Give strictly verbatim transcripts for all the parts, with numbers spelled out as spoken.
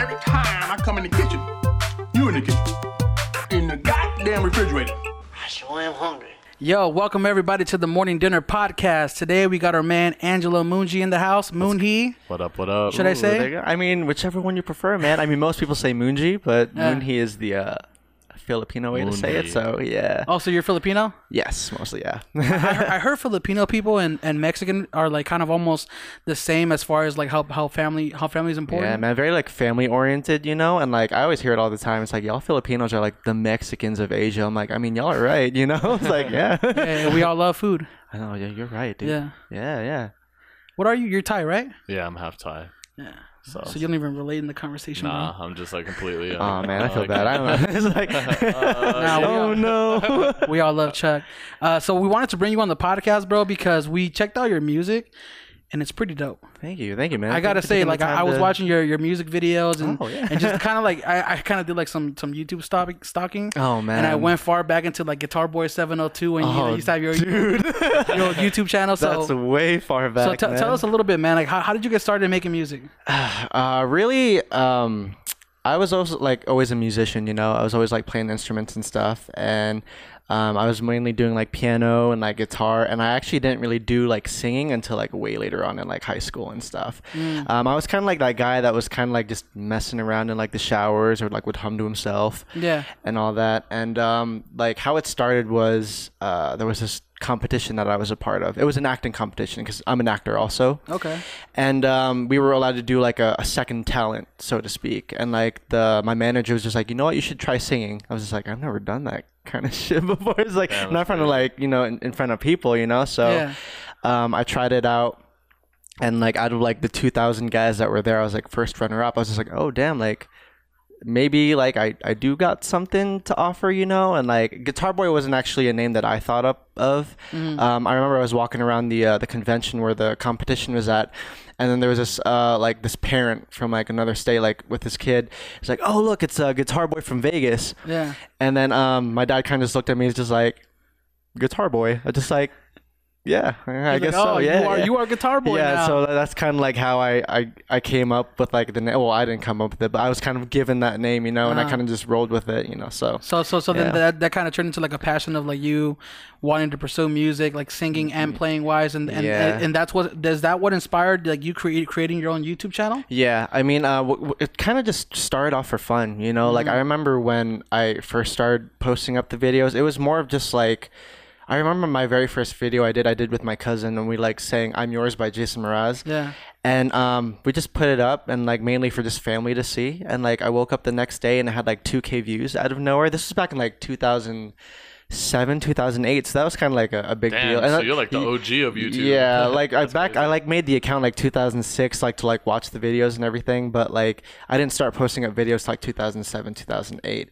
every time I come in the kitchen, you in the kitchen, in the goddamn refrigerator. I sure am hungry. Yo, welcome everybody to the Morning Dinner Podcast. Today we got our man Angelo Munji in the house. Munji. What up, what up? Should Ooh, I say? I mean, whichever one you prefer, man. I mean, most people say Munji, but uh, Munji is the uh, Filipino way Munji. to say it, so yeah. Oh, so you're Filipino? Yes, mostly, yeah. I, heard, I heard Filipino people and, and Mexican are like kind of almost the same as far as like how, how family how family is important. Yeah, man, very like family-oriented, you know? And like I always hear it all the time. It's like, y'all Filipinos are like the Mexicans of Asia. I'm like, I mean, y'all are right, you know? It's like, yeah. Yeah, we all love food. I know, yeah, you're right, dude. Yeah. Yeah, yeah. What are you? You're Thai, right? Yeah, I'm half Thai. Yeah. So, so you don't even relate in the conversation. Nah, right? I'm just like completely. Oh uh, man, I feel like, bad. I don't know. It's like, uh, nah, oh no, we all love Chuck. Uh, so we wanted to bring you on the podcast, bro, because we checked out your music, and it's pretty dope. Thank you, thank you, man. I thank gotta say, like, I, I was to... watching your, your music videos and oh, yeah. and just kind of like I, I kind of did like some some YouTube stalking, stalking. Oh man, and I went far back into like Guitar Boy seven oh two and oh, you used to have your, your YouTube channel. So that's way far back. So t- tell us a little bit, man. Like, how, how did you get started making music? Uh, really, um, I was also like always a musician. You know, I was always like playing instruments and stuff, and. Um, I was mainly doing like piano and like guitar, and I actually didn't really do like singing until like way later on in like high school and stuff. Mm. Um, I was kind of like that guy that was kind of like just messing around in like the showers or like would hum to himself, yeah, and all that. And um, like how it started was uh, there was this competition that I was a part of. It was an acting competition because I'm an actor also. Okay. And um, we were allowed to do like a, a second talent, so to speak. And like the my manager was just like, you know what, you should try singing. I was just like, I've never done that kind of shit before. It's like yeah, not in front of like, you know, in, in front of people, you know. So yeah. um I tried it out, and like out of like the two thousand guys that were there, I was like first runner up. I was just like, oh damn, like maybe like I, I do got something to offer, you know. And like Guitar Boy wasn't actually a name that I thought up of. Mm. Um, I remember I was walking around the uh, the convention where the competition was at, and then there was this uh, like this parent from like another state like with his kid. He's like, oh look, it's a uh, Guitar Boy from Vegas. Yeah. And then um, my dad kind of just looked at me. He's just like, Guitar Boy. I just like. Yeah, I He's guess like, oh, so. Yeah, you are, yeah, you are Guitar Boy. Yeah, now. So that's kind of like how I, I, I came up with like the name. Well, I didn't come up with it, but I was kind of given that name, you know, uh-huh. and I kind of just rolled with it, you know. So so so so yeah. then that that kind of turned into like a passion of like you wanting to pursue music, like singing and playing wise, and and, yeah. and, and that's what does that what inspired like you create creating your own YouTube channel? Yeah, I mean, uh, w- w- it kind of just started off for fun, you know. Mm-hmm. Like I remember when I first started posting up the videos, it was more of just like. I remember my very first video I did, I did with my cousin, and we like sang "I'm Yours" by Jason Mraz. Yeah. And um, we just put it up, and like mainly for just family to see. And like I woke up the next day and I had like two K views out of nowhere. This was back in like two thousand seven, two thousand eight, so that was kind of like a, a big Damn, deal. And so that, you're like the O G of YouTube. Yeah, like I back crazy. I like made the account like two thousand six, like to like watch the videos and everything, but like I didn't start posting up videos till like two thousand seven, two thousand eight.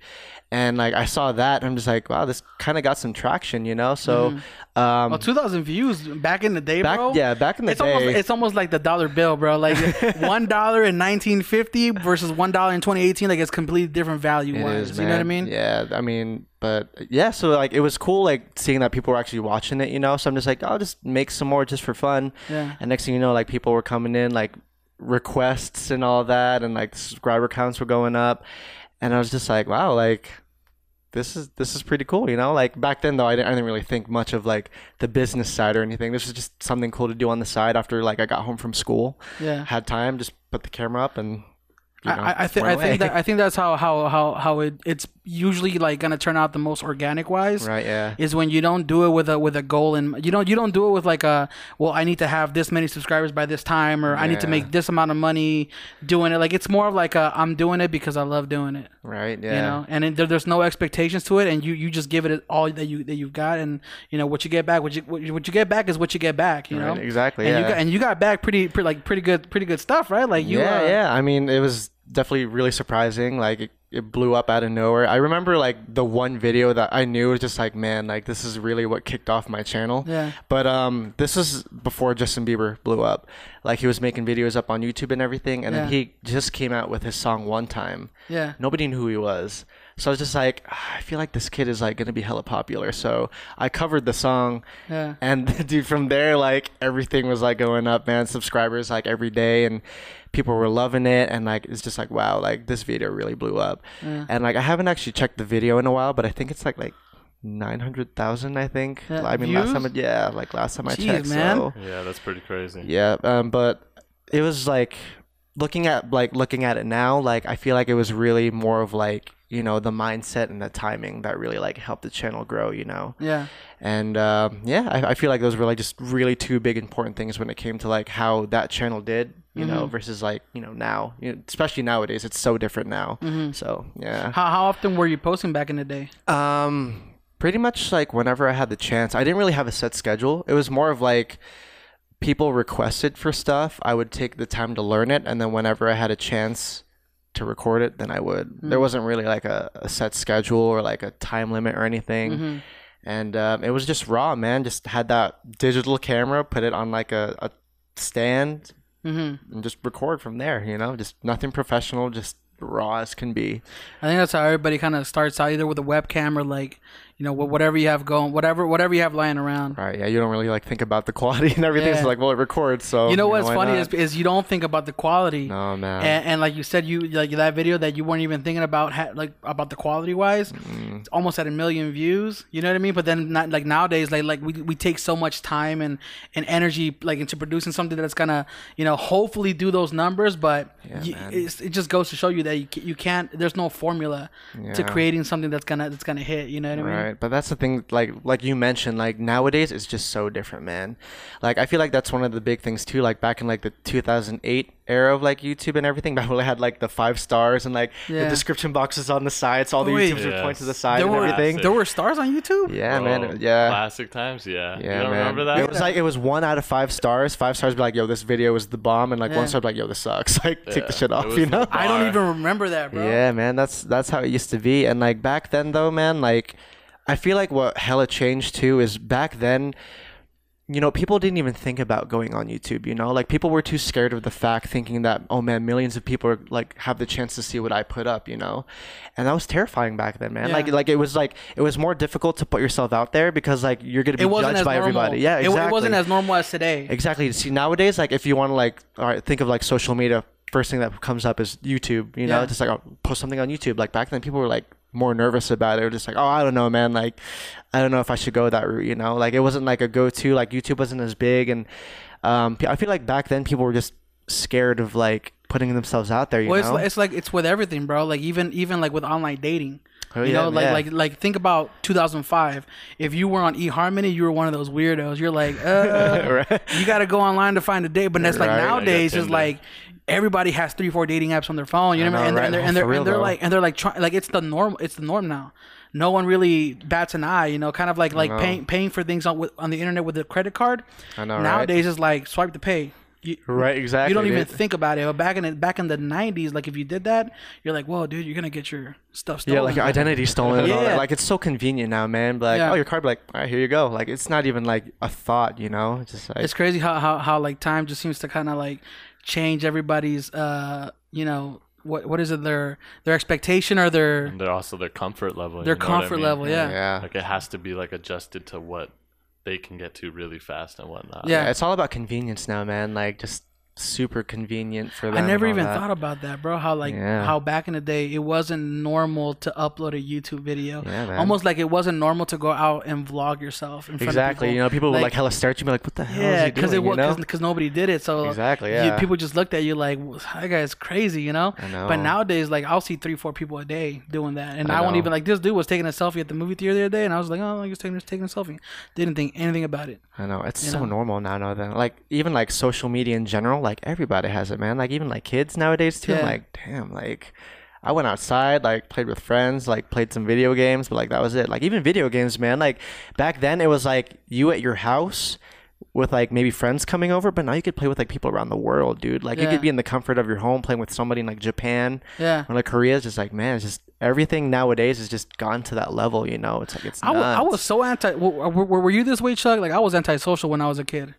And like I saw that, I'm just like, wow, this kind of got some traction, you know. So, mm-hmm. um, well, two thousand views back in the day, back, bro. Yeah, back in the it's day, almost, it's almost like the dollar bill, bro. Like one dollar in nineteen fifty versus one dollar in twenty eighteen, like it's completely different value wise. You know what I mean? Yeah, I mean, but yeah, so like it was cool, like seeing that people were actually watching it, you know. So I'm just like, I'll just make some more just for fun. Yeah. And next thing you know, like people were coming in, like requests and all that, and like subscriber counts were going up. And I was just like, wow, like this is this is pretty cool, you know. Like back then, though, I didn't, I didn't really think much of like the business side or anything. This was just something cool to do on the side after like I got home from school. Yeah, had time, just put the camera up and. You know, I, I think I think that I think that's how how how how it it's usually like gonna turn out the most organic wise. Right. Yeah. Is when you don't do it with a with a goal, and you don't you don't do it with like a well I need to have this many subscribers by this time, or yeah. I need to make this amount of money doing it. Like it's more of like a, I'm doing it because I love doing it. Right. Yeah. You know, and it, there, there's no expectations to it, and you, you just give it all that you that you've got, and you know what you get back. What you what you, what you get back is what you get back. You right, know. Exactly. And yeah. You got, and you got back pretty, pretty like pretty good pretty good stuff, right? Like you. Yeah. Uh, yeah. I mean, it was. Definitely really surprising. Like it, it blew up out of nowhere. I remember like the one video that I knew was just like, man, like this is really what kicked off my channel. Yeah. But um, this was before Justin Bieber blew up. Like he was making videos up on YouTube and everything, and yeah. then he just came out with his song "One Time." Yeah. Nobody knew who he was. So I was just like, I feel like this kid is like gonna be hella popular. So I covered the song, yeah. and dude, from there, like everything was like going up, man. Subscribers like every day, and people were loving it, and like it's just like, wow, like this video really blew up. Yeah. And like I haven't actually checked the video in a while, but I think it's like like nine hundred thousand, I think. Yeah, I mean, views? last time, I, yeah, like last time Jeez, I checked. Man. So yeah, that's pretty crazy. Yeah, um, but it was like. Looking at like looking at it now, like I feel like it was really more of like, you know, the mindset and the timing that really like helped the channel grow, you know. Yeah. And um, yeah, I, I feel like those were like just really two big important things when it came to like how that channel did, you mm-hmm. know, versus like, you know, now, you know, especially nowadays, it's so different now. Mm-hmm. So yeah. How how often were you posting back in the day? Um, pretty much like whenever I had the chance. I didn't really have a set schedule. It was more of like. People requested for stuff. I would take the time to learn it, and then whenever I had a chance to record it, then I would. Mm-hmm. There wasn't really like a, a set schedule or like a time limit or anything, mm-hmm. and um, it was just raw, man. Just had that digital camera, put it on like a, a stand, mm-hmm. and just record from there. You know, just nothing professional, just raw as can be. I think that's how everybody kind of starts out, either with a webcam or like, you know, whatever you have going, whatever whatever you have lying around. Right. Yeah, you don't really like think about the quality and everything. Yeah. So like, well, it records. So you know what's you know, funny is, is you don't think about the quality. No, man. And, and like you said, you like that video that you weren't even thinking about ha like about the quality wise. Mm. It's almost at a million views. You know what I mean? But then not like nowadays, like like we we take so much time and and energy like into producing something that's gonna, you know, hopefully do those numbers. But yeah, you, it's, it just goes to show you. That you, you can't, there's no formula yeah. to creating something that's gonna that's gonna hit, you know what I mean? Right, but that's the thing, like like you mentioned, like nowadays it's just so different, man. Like I feel like that's one of the big things too, like back in like the two thousand eight era of like YouTube and everything, that really had like the five stars and like yeah. the description boxes on the side, so all the Wait, YouTubers yes. would point to the side there and were, everything. Classic. There were stars on YouTube? Yeah, oh, man. Yeah. Classic times, yeah. Yeah, you don't man. remember that? It yeah. was like, it was one out of five stars. Five stars would be like, yo, this video is the bomb, and like yeah. one star would be like, yo, this sucks. Like, yeah. take the shit off, you know? I don't even remember that, bro. Yeah, man. That's that's how it used to be. And like back then though, man, like I feel like what hella changed too is back then, you know, people didn't even think about going on YouTube, you know, like people were too scared of the fact thinking that, oh man, millions of people are like have the chance to see what I put up, you know, and that was terrifying back then, man. Yeah. Like, like it was like, it was more difficult to put yourself out there because like you're going to be judged by normal. everybody. Yeah, exactly. It, it wasn't as normal as today. Exactly. See, nowadays, like if you want to like, all right, think of like social media, first thing that comes up is YouTube, you know, yeah. just like I'll post something on YouTube. Like back then people were like more nervous about it. They're just like, oh, I don't know, man. Like, I don't know if I should go that route, you know, like it wasn't like a go-to, like YouTube wasn't as big. And, um, I feel like back then people were just scared of like putting themselves out there. You well, know? It's like, it's like, it's with everything, bro. Like even, even like with online dating, oh, you yeah, know, like, yeah. like, like think about two thousand five, if you were on eHarmony, you were one of those weirdos. You're like, uh, right. you got to go online to find a date. But that's right. like nowadays it's like, everybody has three, four dating apps on their phone, you know, know and, right? and they're and they're, and they're, and they're like and they're like trying like it's the norm, it's the norm now. No one really bats an eye, you know, kind of like like paying paying for things on on the internet with a credit card. I know, nowadays right? it's like swipe to pay. You, right, exactly. You don't even dude. think about it. But back in the, back in the nineties, like if you did that, you're like, whoa, dude, you're gonna get your stuff stolen. Yeah, like your identity stolen. And yeah. all that. Like it's so convenient now, man. But like, yeah. oh, your card. Like, all right, here you go. Like it's not even like a thought, you know. It's just like it's crazy how how how like time just seems to kind of like change everybody's, uh, you know, what what is it, their their expectation or their and they're also their comfort level. Their you know comfort I mean? level, yeah. yeah. Like it has to be like adjusted to what they can get to really fast and whatnot. Yeah, it's all about convenience now, man. Like just super convenient for them. I never even that. thought about that, bro. How like yeah. how back in the day it wasn't normal to upload a YouTube video. Yeah, almost like it wasn't normal to go out and vlog yourself in front exactly. of people. You know, people like, would like hella stare at you, be like, "What the hell?" Yeah, because it was because nobody did it. So exactly, yeah. You, people just looked at you like, "That guy's crazy," you know? I know. But nowadays, like I'll see three, four people a day doing that, and I, I won't even like. This dude was taking a selfie at the movie theater the other day, and I was like, "Oh, he was taking taking a selfie." Didn't think anything about it. I know it's you so know? normal now. Now then, like even like social media in general. Like everybody has it, man. Like even like kids nowadays too. Yeah. I'm like, damn, like I went outside, like played with friends, like played some video games, but like that was it. Like even video games, man. Like back then it was like you at your house with like maybe friends coming over, but now you could play with like people around the world, dude. Like yeah. you could be in the comfort of your home playing with somebody in like Japan yeah. or like Korea. It's just like, man, it's just everything nowadays has just gone to that level, you know? It's like it's nuts. I was, I was so anti. Were, were, were you this way, Chuck? Like I was antisocial when I was a kid.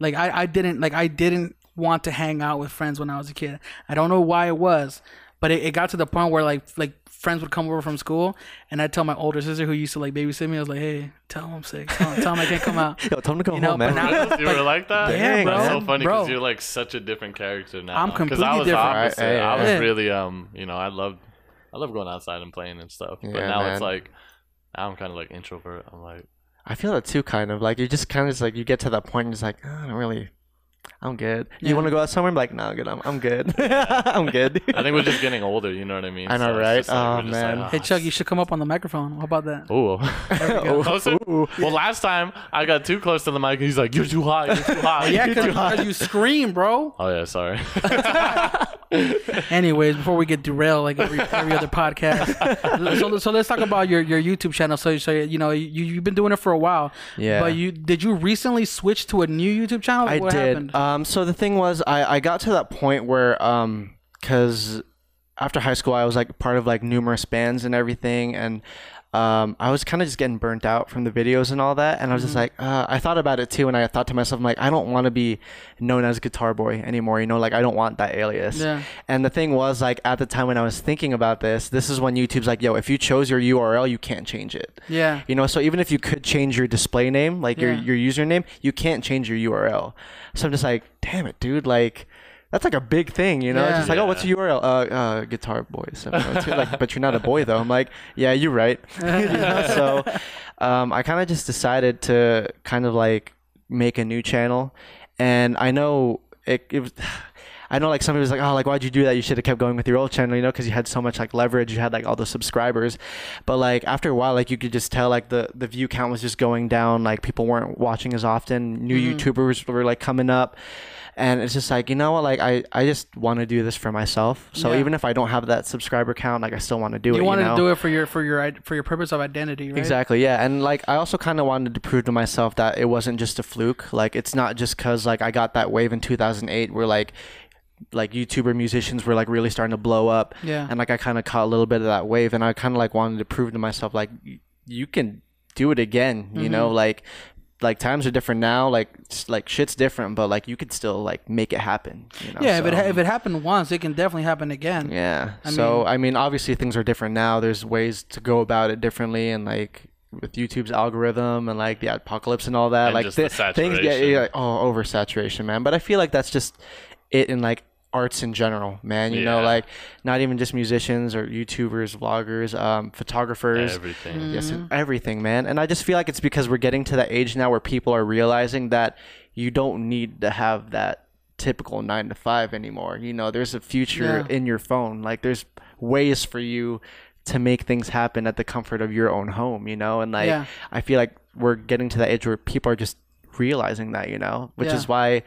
Like I, I didn't like I didn't. want to hang out with friends when I was a kid. I don't know why it was, But it, it got to the point where like like friends would come over from school, and I'd tell my older sister who used to like babysit me, I was like, hey, tell him I'm sick. Tell him, tell him I can't come out. Yo, tell him to come you know, home, man. Now, you like, were like that? Yeah, bro. That's so funny because you're like such a different character now. I'm completely I was different. Opposite. Right, hey, I was yeah. really, um, you know, I loved, I loved going outside and playing and stuff. But yeah, now man. It's like, now I'm kind of like introvert. I'm like. I feel that too, kind of. Like, you just kind of just like, you get to that point and it's like, oh, I don't really. I'm good. Yeah. You want to go out somewhere? I'm like, no, good. I'm, I'm good. I'm good. I think we're just getting older. You know what I mean? I know, so right? Like, oh, man. Like, oh, hey, Chuck, you should come up on the microphone. How about that? Ooh. Ooh. Ooh. Well, last time I got too close to the mic. And he's like, you're too hot. You're too hot. Yeah, because you scream, bro. Oh, yeah. Sorry. Anyways, before we get derailed like every, every other podcast, so, so let's talk about your, your YouTube channel. So, so you know, you, you've been doing it for a while. Yeah. But you did you recently switch to a new YouTube channel? I what did. Happened? Um, so the thing was, I, I got to that point where, um, cause after high school, I was like part of like numerous bands and everything. And, um, I was kind of just getting burnt out from the videos and all that. And I was mm-hmm. just like, uh, I thought about it too. And I thought to myself, I'm like, I don't want to be known as Guitar Boy anymore. You know, like I don't want that alias. Yeah. And the thing was like, at the time when I was thinking about this, this is when YouTube's like, yo, if you chose your U R L, you can't change it. Yeah. You know, so even if you could change your display name, like yeah. your, your username, you can't change your U R L. So I'm just like, damn it, dude. Like, that's like a big thing, you know? Yeah. It's just like, yeah. oh, what's your U R L? Uh, uh, Guitar Boy seven oh two. Like, but you're not a boy, though. I'm like, yeah, you're right. You know? So um, I kind of just decided to kind of like make a new channel. And I know it, it was... I know like somebody was like, oh, like, why'd you do that? You should have kept going with your old channel, you know, because you had so much like leverage. You had like all those subscribers. But like after a while, like you could just tell like the, the view count was just going down. Like people weren't watching as often. New mm-hmm. YouTubers were like coming up. And it's just like, you know what? Like I, I just want to do this for myself. So yeah. even if I don't have that subscriber count, like I still want to do you it. You wanted you know? to do it for your for your for your purpose of identity, right? Exactly. Yeah. And like I also kind of wanted to prove to myself that it wasn't just a fluke. Like it's not just because like I got that wave in two thousand eight where like. like YouTuber musicians were like really starting to blow up. Yeah. And like I kind of caught a little bit of that wave, and I kind of like wanted to prove to myself like you can do it again. Mm-hmm. You know, like like times are different now, like like shit's different, but like you could still like make it happen, you know? Yeah, so, if it ha if it happened once, it can definitely happen again. Yeah. I so mean, I mean obviously things are different now. There's ways to go about it differently, and like with YouTube's algorithm and like the apocalypse and all that, and like just th the things get yeah, like oh oversaturation, man. But I feel like that's just it in like arts in general, man, you yeah. know, like not even just musicians or YouTubers, vloggers, um photographers, everything. Mm-hmm. Yes, everything, man. And I just feel like it's because we're getting to that age now where people are realizing that you don't need to have that typical nine to five anymore. You know, there's a future yeah. in your phone. Like there's ways for you to make things happen at the comfort of your own home, you know? And like yeah. I feel like we're getting to that age where people are just realizing that, you know, which yeah. is why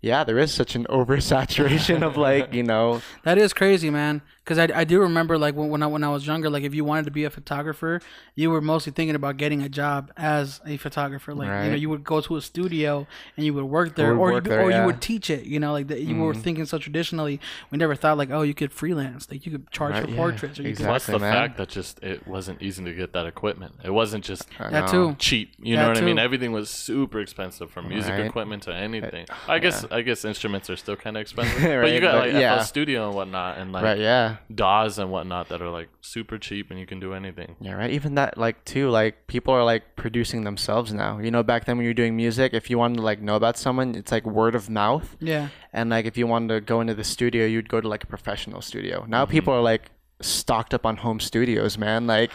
yeah, there is such an oversaturation of like, you know. That is crazy, man. Because I, I do remember like when, when I when I was younger, like if you wanted to be a photographer, you were mostly thinking about getting a job as a photographer. Like right. you know, you would go to a studio and you would work there, or, or, work you, there, or yeah. you would teach it. You know, like the, you mm. were thinking so traditionally. We never thought like, oh, you could freelance, like you could charge right, for yeah. portraits. Or you exactly, could... Plus the man. fact that just it wasn't easy to get that equipment. It wasn't just that too cheap. You that know what too. I mean? Everything was super expensive, from music right. equipment to anything. It, I guess. Yeah. I guess instruments are still kind of expensive, right, but you got but, like yeah. F L Studio and whatnot, and like right, yeah. D A Ws and whatnot that are like super cheap, and you can do anything. Yeah, right. Even that, like too, like people are like producing themselves now. You know, back then when you were doing music, if you wanted to like know about someone, it's like word of mouth. Yeah. And like if you wanted to go into the studio, you'd go to like a professional studio. Now mm-hmm. people are like stocked up on home studios, man. Like,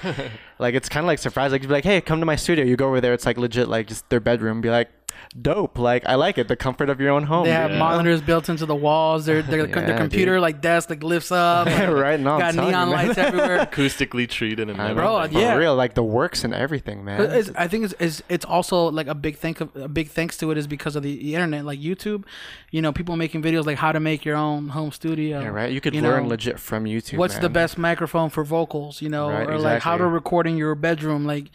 like it's kind of like surprising. Like you'd be like, hey, come to my studio. You go over there. It's like legit, like just their bedroom. Be like. Dope, like I like it, the comfort of your own home. They have yeah. monitors built into the walls. Their their, yeah, their computer dude. like desk like lifts up. Like, right, no, got I'm neon lights everywhere. Acoustically treated and everything. Bro, yeah, for real, like the works and everything, man. It's, I think it's, it's it's also like a big thank a big thanks to it is because of the, the internet, like YouTube. You know, people making videos like how to make your own home studio. Yeah, right. You could you learn know, legit from YouTube. What's man. the best microphone for vocals? You know, right, or exactly. like how to record in your bedroom, like.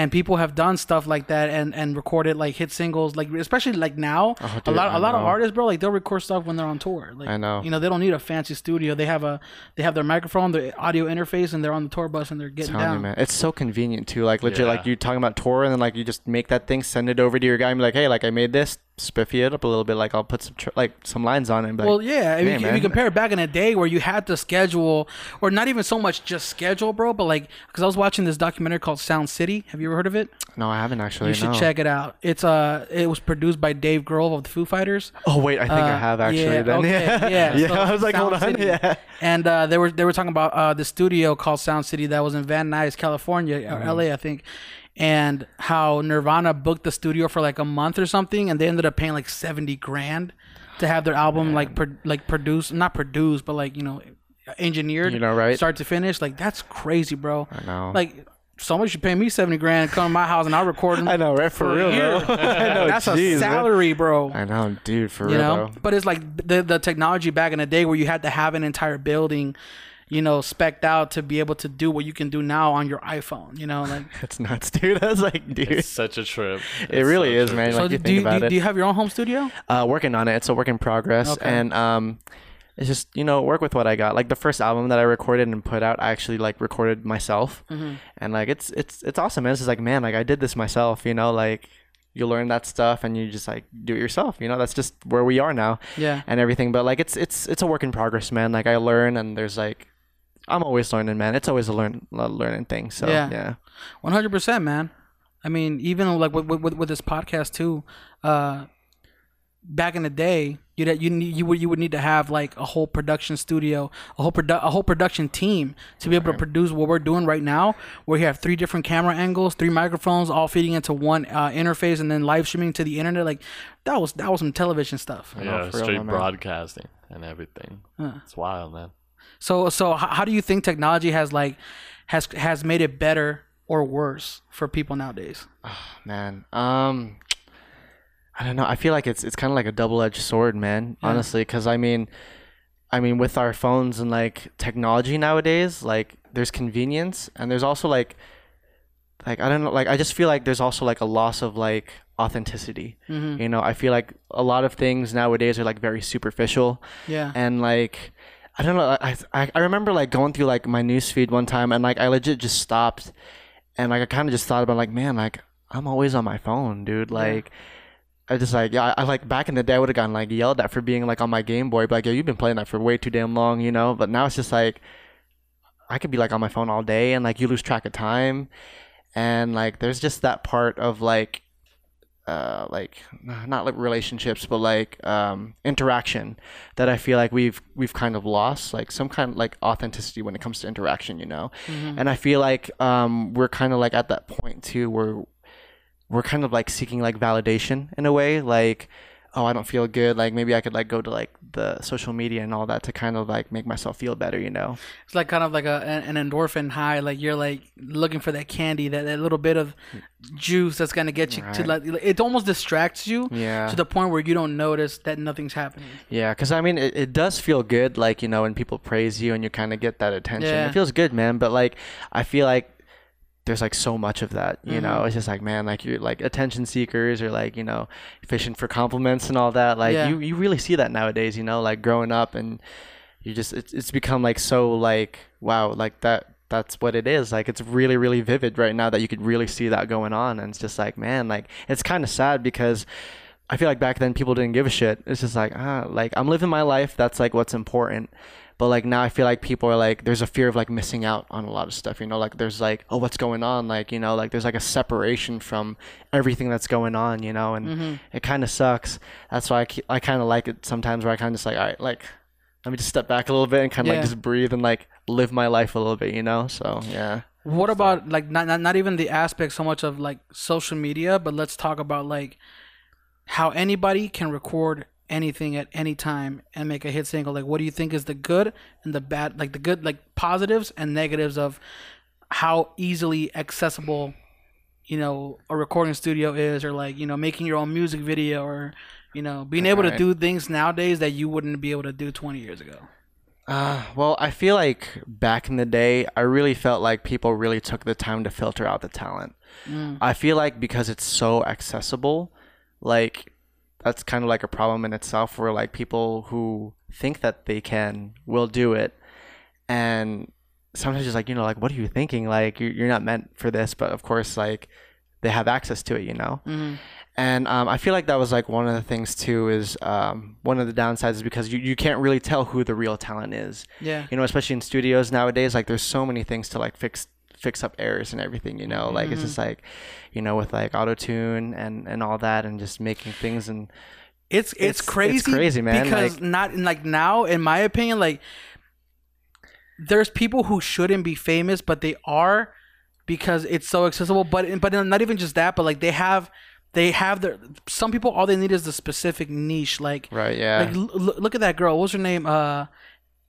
And people have done stuff like that and, and recorded like hit singles, like especially like now, oh, dude, a lot I a lot know. of artists, bro, like they'll record stuff when they're on tour. Like, I know. You know, they don't need a fancy studio. They have a they have their microphone, their audio interface, and they're on the tour bus and they're getting Tell down. Me, man. It's so convenient too. Like legit, yeah. like you talking about tour, and then like you just make that thing, send it over to your guy, and be like, hey, like I made this. spiffy it up a little bit. Like I'll put some tr- like some lines on it. And be well, like, yeah. If, hey, you, if you compare it back in the day where you had to schedule, or not even so much just schedule, bro, but like, because I was watching this documentary called Sound City. Have you ever heard of it? No, I haven't actually. You should no. check it out. It's uh, it was produced by Dave Grohl of the Foo Fighters. Oh wait, I think uh, I have actually. Yeah, then. Okay, yeah, yeah. yeah so I was like, Sound hold on, City. yeah. And uh, they were they were talking about uh, the studio called Sound City that was in Van Nuys, California, or mm-hmm. L A, I think. And how Nirvana booked the studio for like a month or something, and they ended up paying like seventy grand to have their album Man. like pro- like produced, not produced, but like, you know, engineered, you know, right? Start to finish. Like that's crazy, bro. I know. Like someone should pay me seventy grand, come to my house, and I'll record. I know, right? For, for real, bro. I know, that's geez, a salary, bro. I know, dude. For you real, know? Bro. But it's like the the technology back in the day where you had to have an entire building, you know, spec'd out to be able to do what you can do now on your iPhone, you know, like that's nuts, dude. I was like, dude, it's such a trip. It's it really is, man. So like, do, you think you, about do, it. do you have your own home studio? Uh, working on it. It's a work in progress, okay. and um, it's just, you know, work with what I got. Like the first album that I recorded and put out, I actually like recorded myself, mm-hmm. and like it's it's it's awesome. Man. It's just like, man, like I did this myself, you know, like. You learn that stuff and you just like do it yourself, you know, that's just where we are now, yeah, and everything. But like it's it's it's a work in progress, man. Like I learn, and there's like I'm always learning, man. It's always a learn a learning thing. So yeah, yeah. one hundred percent, man. I mean, even like with, with with this podcast too, uh back in the day, you that you you would you would need to have like a whole production studio, a whole produ- a whole production team to be able to produce what we're doing right now, where you have three different camera angles, three microphones, all feeding into one uh, interface, and then live streaming to the internet. Like that was that was some television stuff. Yeah, know, straight real, broadcasting and everything. Huh. It's wild, man. So so how do you think technology has like has has made it better or worse for people nowadays? Oh, man. Um. I don't know. I feel like it's it's kind of like a double-edged sword, man. Yeah. Honestly, because I mean, I mean, with our phones and like technology nowadays, like there's convenience, and there's also like, like I don't know, like I just feel like there's also like a loss of like authenticity. Mm-hmm. You know, I feel like a lot of things nowadays are like very superficial. Yeah. And like, I don't know. I I, I remember like going through like my newsfeed one time, and like I legit just stopped, and like I kind of just thought about like, man, like I'm always on my phone, dude. Like. Yeah. I just like, yeah, I like back in the day, I would have gotten like yelled at for being like on my Game Boy, but like, yo, you've been playing that for way too damn long, you know? But now it's just like, I could be like on my phone all day, and like you lose track of time. And like, there's just that part of like, uh, like not like relationships, but like, um, interaction that I feel like we've, we've kind of lost like some kind of like authenticity when it comes to interaction, you know? Mm-hmm. And I feel like, um, we're kind of like at that point too, where we're kind of like seeking like validation in a way, like, oh, I don't feel good. Like maybe I could like go to like the social media and all that to kind of like make myself feel better, you know? It's like kind of like a an endorphin high. Like you're like looking for that candy, that, that little bit of juice that's gonna get you right. to like, it almost distracts you yeah. to the point where you don't notice that nothing's happening. Yeah, because I mean, it, it does feel good. Like, you know, when people praise you and you kind of get that attention, yeah. it feels good, man. But like, I feel like, there's like so much of that, you mm-hmm. know, it's just like, man, like you're like attention seekers or like, you know, fishing for compliments and all that. Like yeah. you, you really see that nowadays, you know, like growing up and you just, it's, it's become like, so like, wow, like that, that's what it is. Like, it's really, really vivid right now that you could really see that going on. And it's just like, man, like it's kind of sad because I feel like back then people didn't give a shit. It's just like, ah, like I'm living my life. That's like, what's important. But like now I feel like people are like, there's a fear of like missing out on a lot of stuff, you know, like there's like, oh, what's going on? Like, you know, like there's like a separation from everything that's going on, you know, and mm-hmm. it kind of sucks. That's why I, keep, I kind of like it sometimes where I kind of just like, all right, like, let me just step back a little bit and kind of yeah. like just breathe and like live my life a little bit, you know? So, yeah. What so. about like, not, not, not even the aspect so much of like social media, but let's talk about like how anybody can record anything at any time and make a hit single. Like, what do you think is the good and the bad, like the good, like positives and negatives of how easily accessible, you know, a recording studio is, or like, you know, making your own music video, or, you know, being able right. to do things nowadays that you wouldn't be able to do twenty years ago? Uh, well, I feel like back in the day, I really felt like people really took the time to filter out the talent. Mm. I feel like because it's so accessible, like, that's kind of like a problem in itself where like people who think that they can will do it. And sometimes just like, you know, like, what are you thinking? Like, you're not meant for this. But of course, like they have access to it, you know? Mm-hmm. And um, I feel like that was like one of the things too is um, one of the downsides is because you, you can't really tell who the real talent is. Yeah. You know, especially in studios nowadays, like there's so many things to like fix fix up errors and everything, you know, like mm-hmm. it's just like, you know, with like auto-tune and, and all that and just making things and it's it's, it's crazy. It's crazy, man. Because like, not like now, in my opinion, like there's people who shouldn't be famous, but they are because it's so accessible. But but not even just that, but like they have They have their some people. All they need is the specific niche, like right, yeah. Like l- look at that girl. What's her name? Uh,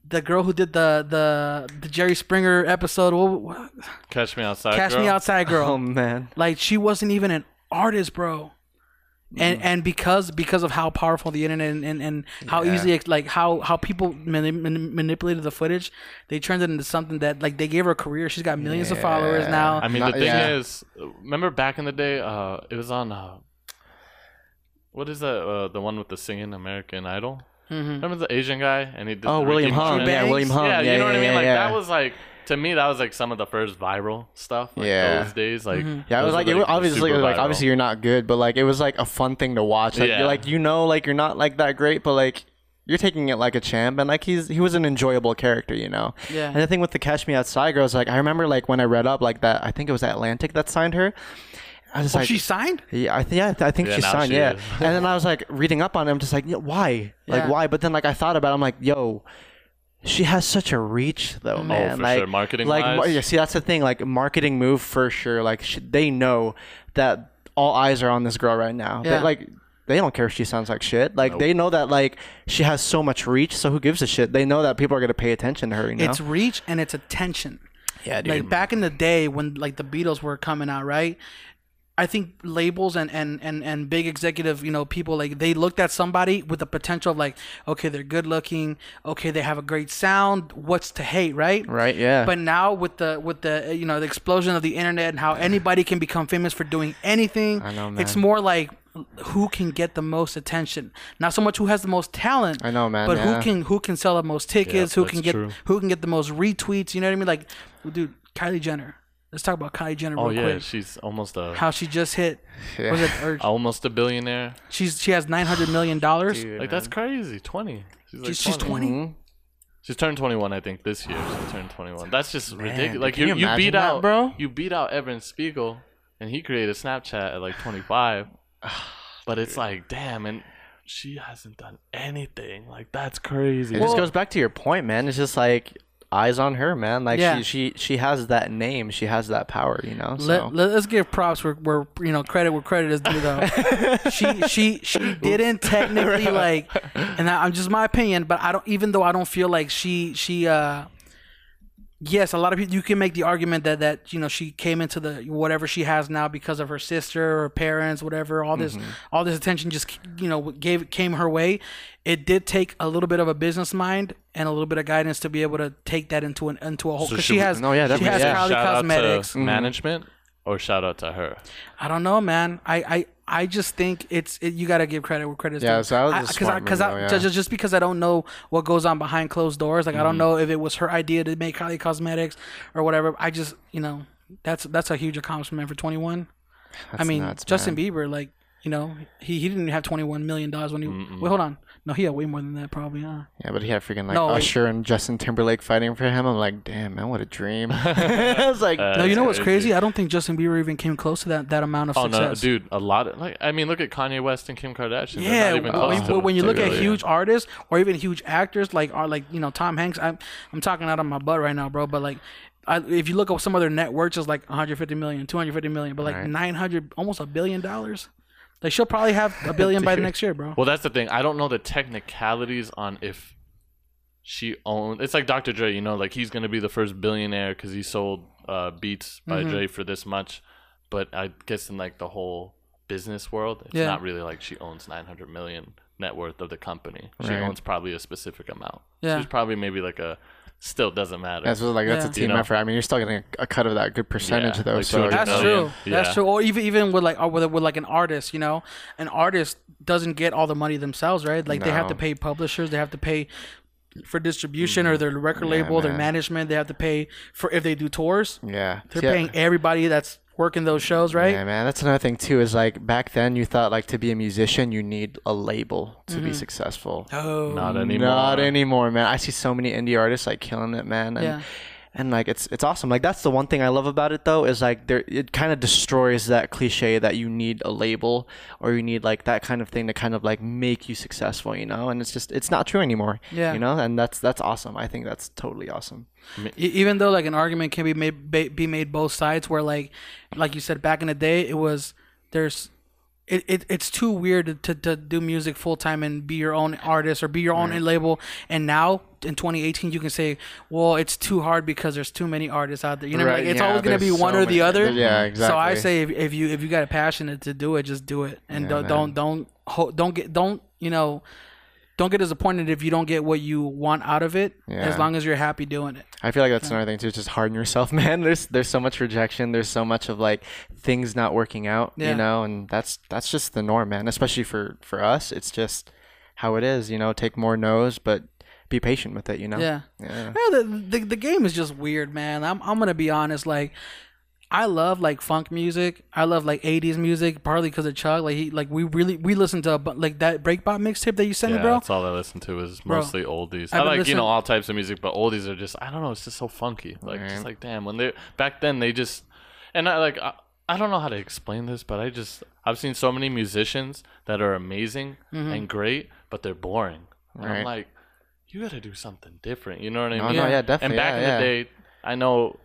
the girl who did the the, the Jerry Springer episode. What, what? Catch Me Outside. Catch girl. Me Outside, girl. Oh man, like she wasn't even an artist, bro. Mm. And and because because of how powerful the internet and and, and how yeah. easy like how how people mani- manipulated the footage, they turned it into something that like they gave her a career. She's got millions yeah. of followers now. I mean, Not, the thing yeah. is, remember back in the day, uh, it was on uh, what is that? Uh, the one with the singing American Idol. Mm-hmm. Remember the Asian guy and he did oh William Hung, yeah, William Hung, yeah, yeah, you know yeah, what I mean? Yeah, like yeah. that was like. To me, that was like some of the first viral stuff. Like yeah, those days, like mm-hmm. yeah, it was like, like it was obviously like viral. Obviously you're not good, but like it was like a fun thing to watch. Like, yeah, you're like you know, like you're not like that great, but like you're taking it like a champ, and like he's he was an enjoyable character, you know. Yeah. And the thing with the Catch Me Outside girls, like I remember like when I read up like that, I think it was Atlantic that signed her. I was oh, like, she signed? Yeah, I, th- yeah, I think yeah, she signed. She yeah. Is. And then I was like reading up on it, I'm just like, why? Like yeah. why? But then like I thought about it, I'm like, yo. She has such a reach, though, man. Oh, for like, sure. Marketing, like, wise. Yeah, see, that's the thing. Like, marketing move for sure. Like, she, they know that all eyes are on this girl right now. Yeah. They, like, they don't care if she sounds like shit. Like, nope. They know that, like, she has so much reach. So who gives a shit? They know that people are gonna pay attention to her. You know? It's reach and it's attention. Yeah, dude. Like back in the day when like the Beatles were coming out, right? I think labels and, and, and, and big executive, you know, people like they looked at somebody with the potential of like, okay, they're good looking. Okay. They have a great sound. What's to hate? Right. Right. Yeah. But now with the, with the, you know, the explosion of the internet and how anybody can become famous for doing anything, I know, man. It's more like who can get the most attention. Not so much who has the most talent, I know, man, but yeah. who can, who can sell the most tickets, yeah, who can get, true. who can get the most retweets. You know what I mean? Like, dude, Kylie Jenner. Let's talk about Kylie Jenner real quick. Oh, yeah. Quick. She's almost a... How she just hit... Yeah. Was it, or, almost a billionaire. She's She has nine hundred million dollars. Dude, like, that's crazy. twenty. She's, like she's twenty. Mm-hmm. She's turned twenty-one, I think, this year. She turned twenty-one. That's just Man, ridiculous. Like, you, you, you beat that, out... bro? You beat out Evan Spiegel, and he created Snapchat at, like, twenty-five. But it's like, damn, and... She hasn't done anything. Like, that's crazy. It well, just goes back to your point, man. It's just like... Eyes on her, man. Like yeah. she, she, she has that name. She has that power, you know. So. Let, let, let's give props where, where you know credit where credit is due, though. she she she didn't technically like, and I, I'm just my opinion, but I don't. Even though I don't feel like she she. Uh, yes, a lot of people. You can make the argument that that you know she came into the whatever she has now because of her sister or parents, whatever. All this mm-hmm. all this attention just you know gave came her way. It did take a little bit of a business mind and a little bit of guidance to be able to take that into an into a whole. Because so she has, no, yeah, she has yeah. Kylie Cosmetics mm-hmm. management, or shout out to her. I don't know, man. I I, I just think it's it, you got to give credit where credit is due. Yeah, so I was because because yeah. just, just because I don't know what goes on behind closed doors. Like mm-hmm. I don't know if it was her idea to make Kylie Cosmetics or whatever. I just you know that's that's a huge accomplishment for twenty-one. That's I mean, nuts, Justin man. Bieber, like you know he, he didn't have twenty-one million dollars when he. Mm-mm. Wait, hold on. No, he had way more than that, probably. Huh? Yeah, but he had freaking like no, Usher and Justin Timberlake fighting for him. I'm like, damn, man, what a dream. I was like, uh, no, you know what's crazy? I don't think Justin Bieber even came close to that that amount of oh, success. Oh no, dude, a lot of like, I mean, look at Kanye West and Kim Kardashian. Yeah, not even close uh, to when, when you look really, at huge yeah. artists or even huge actors like are like you know Tom Hanks. I'm I'm talking out of my butt right now, bro. But like, I, if you look up some other net worths, it's like one hundred fifty million, two hundred fifty million, but like right. nine hundred, almost a billion dollars. Like, she'll probably have a billion by the next year, bro. Well, that's the thing. I don't know the technicalities on if she owned... It's like Doctor Dre, you know? Like, he's going to be the first billionaire because he sold uh, Beats by mm-hmm. Dre for this much. But I guess in, like, the whole business world, it's yeah. not really like she owns nine hundred million net worth of the company. Right. She owns probably a specific amount. Yeah. She's probably maybe, like, a... Still doesn't matter. That's like that's yeah. a team you know? Effort. I mean, you're still getting a cut of that good percentage yeah, though. Like so that's million. True. Yeah. That's true. Or even even with like or with, with like an artist, you know, an artist doesn't get all the money themselves, right? Like no. they have to pay publishers, they have to pay for distribution mm-hmm. or their record yeah, label, man. Their management. They have to pay for if they do tours. Yeah, they're yeah. paying everybody that's working those shows, right? Yeah, man. That's another thing too, is like back then you thought like to be a musician, you need a label to mm-hmm. be successful. Oh, not anymore. Not anymore, man. I see so many indie artists like killing it, man. And, yeah. and like, it's, it's awesome. Like that's the one thing I love about it though, is like there, it kind of destroys that cliche that you need a label or you need like that kind of thing to kind of like make you successful, you know? And it's just, it's not true anymore, yeah. you know? And that's, that's awesome. I think that's totally awesome. Even though like an argument can be made be made both sides, where like like you said back in the day, it was there's it, it it's too weird to, to do music full time and be your own artist or be your own right. label. And now in twenty eighteen you can say, well, it's too hard because there's too many artists out there, you know right. I mean? Like, it's yeah, always gonna be so one or many, the other yeah exactly. So I say if, if you if you got a passion to do it, just do it. And yeah, don't, don't don't don't get don't you know Don't get disappointed if you don't get what you want out of it, yeah. as long as you're happy doing it. I feel like that's yeah. another thing too, just harden yourself, man. There's there's so much rejection. There's so much of like things not working out, yeah. you know, and that's that's just the norm, man. Especially for, for us, it's just how it is, you know. Take more no's, but be patient with it, you know. Yeah. Yeah. yeah the, the the game is just weird, man. I'm I'm gonna be honest, like. I love like funk music. I love like eighties music, partly because of Chuck. Like he, like we really we listened to like that Breakbot mixtape that you sent yeah, me, bro. That's all I listened to is mostly bro, oldies. I, I like listened- you know all types of music, but oldies are just I don't know. It's just so funky. Like right. just like damn when they back then they just and I like I, I don't know how to explain this, but I just I've seen so many musicians that are amazing mm-hmm. and great, but they're boring. Right. And I'm like, you got to do something different. You know what I no, mean? No, yeah, definitely. And back yeah, in yeah. the day, I know.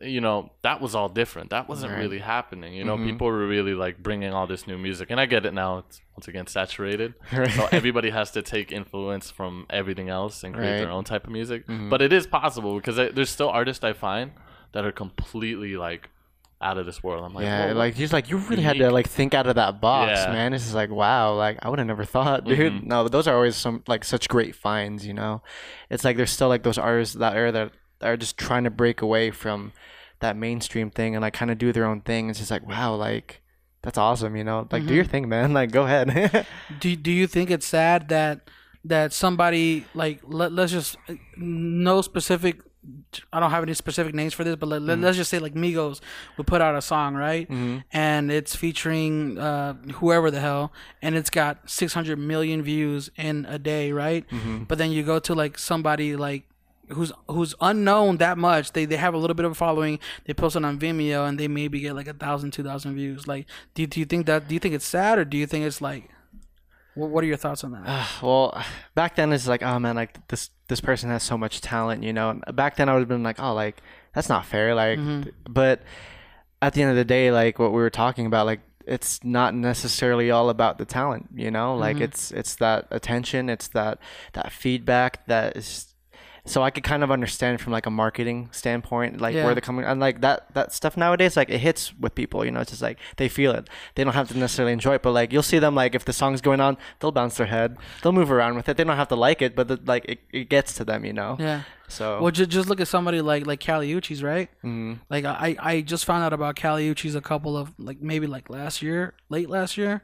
You know, that was all different. That wasn't right. really happening. You know, mm-hmm. people were really like bringing all this new music. And I get it now. It's once again saturated. Right. So everybody has to take influence from everything else and create right. their own type of music. Mm-hmm. But it is possible because I, there's still artists I find that are completely like out of this world. I'm like, yeah, like he's like, you really unique. had to like think out of that box, yeah. man. It's just like, wow, like I would have never thought, dude. Mm-hmm. No, but those are always some like such great finds, you know. It's like there's still like those artists that are that. are just trying to break away from that mainstream thing and like kind of do their own thing. It's just like, wow, like that's awesome, you know, like mm-hmm. do your thing, man, like go ahead. do do you think it's sad that that somebody like let, let's just no specific I don't have any specific names for this, but let, mm-hmm. let's just say like Migos would put out a song, right? Mm-hmm. And it's featuring uh, whoever the hell, and it's got six hundred million views in a day, right? Mm-hmm. But then you go to like somebody like who's who's unknown that much, they they have a little bit of a following, they post it on Vimeo and they maybe get like a thousand two thousand views. Like do, do you think that do you think it's sad, or do you think it's like what, what are your thoughts on that? Uh, well, back then it's like, oh man, like this this person has so much talent, you know. Back then I would have been like, oh, like that's not fair, like mm-hmm. but at the end of the day, like what we were talking about, like it's not necessarily all about the talent, you know, like mm-hmm. it's it's that attention, it's that that feedback that is. So I could kind of understand from like a marketing standpoint, like yeah. where they're coming, and like that that stuff nowadays, like it hits with people, you know. It's just like they feel it. They don't have to necessarily enjoy it, but like you'll see them, like if the song's going on, they'll bounce their head, they'll move around with it. They don't have to like it, but the, like it, it gets to them, you know. Yeah. So well, just just look at somebody like like Caliucci's, right? Mm-hmm. Like I I just found out about Caliucci's a couple of like maybe like last year, late last year.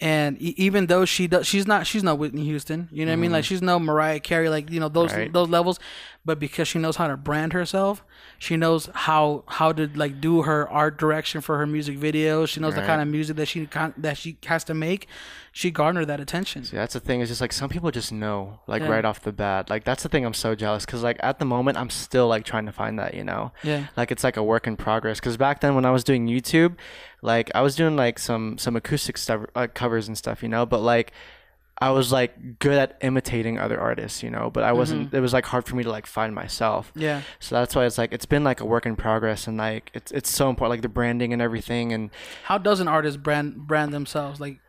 And even though she does, she's not, she's not Whitney Houston, you know what mm-hmm. I mean? Like she's no Mariah Carey, like, you know, those, right. those levels, but because she knows how to brand herself, she knows how, how to like do her art direction for her music videos. She knows right. the kind of music that she, that she has to make. She garnered that attention. See, that's the thing is just like, some people just know like yeah. right off the bat, like that's the thing I'm so jealous. Cause like at the moment I'm still like trying to find that, you know, yeah. like it's like a work in progress. Cause back then when I was doing YouTube, like I was doing like some, some acoustic stuff, like covers and stuff, you know, but like I was like good at imitating other artists, you know, but I wasn't, mm-hmm. it was like hard for me to like find myself. Yeah. So that's why it's like, it's been like a work in progress, and like, it's, it's so important, like the branding and everything. And how does an artist brand, brand themselves? Like,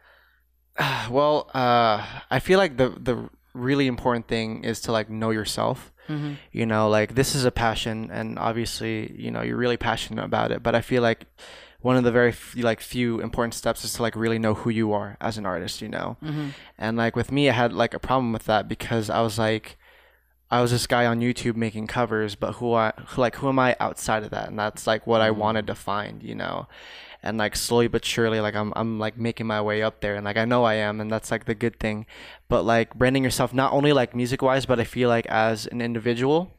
well, uh, I feel like the, the really important thing is to like know yourself. Mm-hmm. You know, like this is a passion, and obviously, you know, you're really passionate about it, but I feel like one of the very f- like few important steps is to like really know who you are as an artist, you know? Mm-hmm. And like with me, I had like a problem with that because I was like, I was this guy on YouTube making covers, but who I, like, who am I outside of that? And that's like what mm-hmm. I wanted to find, you know? And like slowly but surely, like I'm, I'm like making my way up there, and like I know I am, and that's like the good thing. But like branding yourself, not only like music wise, but I feel like as an individual,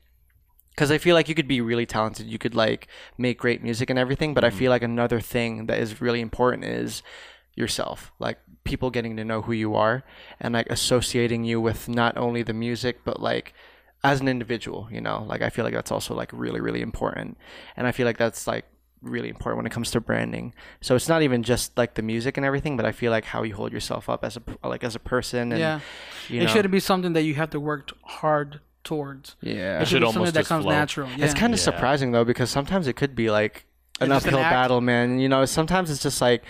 Because I feel like you could be really talented. You could like make great music and everything. But mm. I feel like another thing that is really important is yourself. Like people getting to know who you are and like associating you with not only the music, but like as an individual, you know, like I feel like that's also like really, really important. And I feel like that's like really important when it comes to branding. So it's not even just like the music and everything, but I feel like how you hold yourself up as a, like as a person. And, yeah. You know, it shouldn't be something that you have to work hard towards. Yeah. It should, it should be almost something that comes flow. natural. Yeah. It's kind of yeah. surprising though, because sometimes it could be like an it's uphill an battle, man. You know, sometimes it's just like,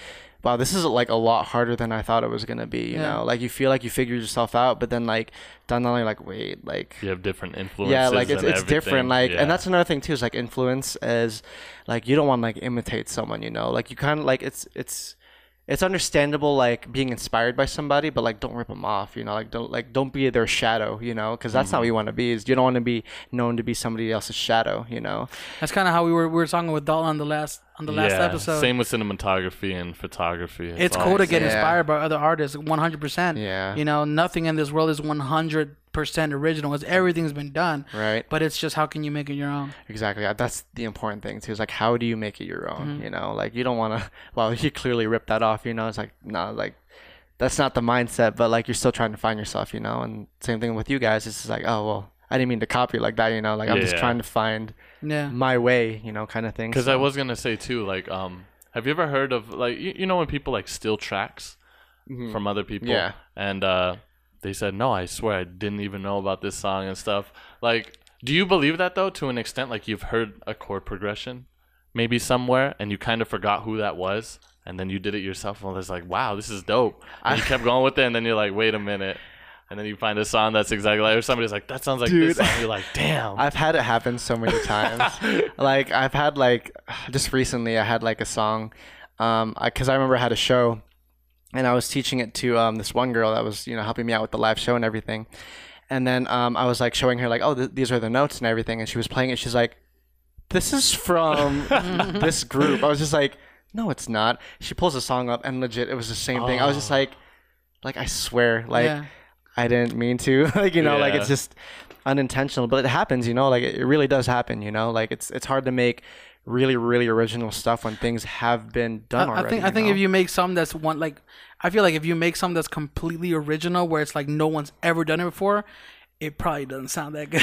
wow, this is like a lot harder than I thought it was going to be, you yeah. know, like you feel like you figured yourself out, but then like down the line, like, wait, like you have different influences. Yeah. Like it's, it's different. Like, yeah. and that's another thing too, is like influence is like, you don't want to like imitate someone, you know, like you kind of like, it's, it's, it's understandable, like being inspired by somebody, but like, don't rip them off, you know, like don't, like don't be their shadow, you know, cause that's mm-hmm. not what you want to be, is you don't want to be known to be somebody else's shadow, you know? That's kind of how we were, we were talking with Dalton on the last, on the yeah. last episode. Same with cinematography and photography. It's, it's cool to get yeah. inspired by other artists. one hundred percent. Yeah. You know, nothing in this world is one hundred percent original. It's everything's been done. Right. But it's just, how can you make it your own? Exactly. That's the important thing too. It's like, how do you make it your own? Mm-hmm. You know, like you don't want to, well, you clearly ripped that off, you know, it's like, nah, like that's not the mindset, but like, you're still trying to find yourself, you know, and same thing with you guys. It's just like, oh, well, I didn't mean to copy like that, you know, like I'm yeah. just trying to find yeah. my way, you know, kind of thing. Because so. I was going to say too, like, um, have you ever heard of like, you, you know, when people like steal tracks mm-hmm. from other people yeah. and uh, they said, no, I swear I didn't even know about this song and stuff. Like, do you believe that though, to an extent, like you've heard a chord progression maybe somewhere and you kind of forgot who that was and then you did it yourself and it's like, wow, this is dope. And I- you kept going with it and then you're like, wait a minute. And then you find a song that's exactly like, or somebody's like, that sounds like Dude. this song. You're like, damn. I've had it happen so many times. Like, I've had, like, just recently, I had, like, a song. Um, I, 'cause I remember I had a show, and I was teaching it to um, this one girl that was, you know, helping me out with the live show and everything. And then um, I was, like, showing her, like, oh, th- these are the notes and everything. And she was playing it. She's like, this is from this group. I was just like, no, it's not. She pulls a song up, and legit, it was the same oh. thing. I was just like, like, I swear, like... Yeah. I didn't mean to, like, you know, yeah. like it's just unintentional, but it happens, you know, like it really does happen, you know, like it's, it's hard to make really, really original stuff when things have been done I, already. I think, I think know? if you make something that's one, like, I feel like if you make something that's completely original where it's like, no one's ever done it before, it probably doesn't sound that good.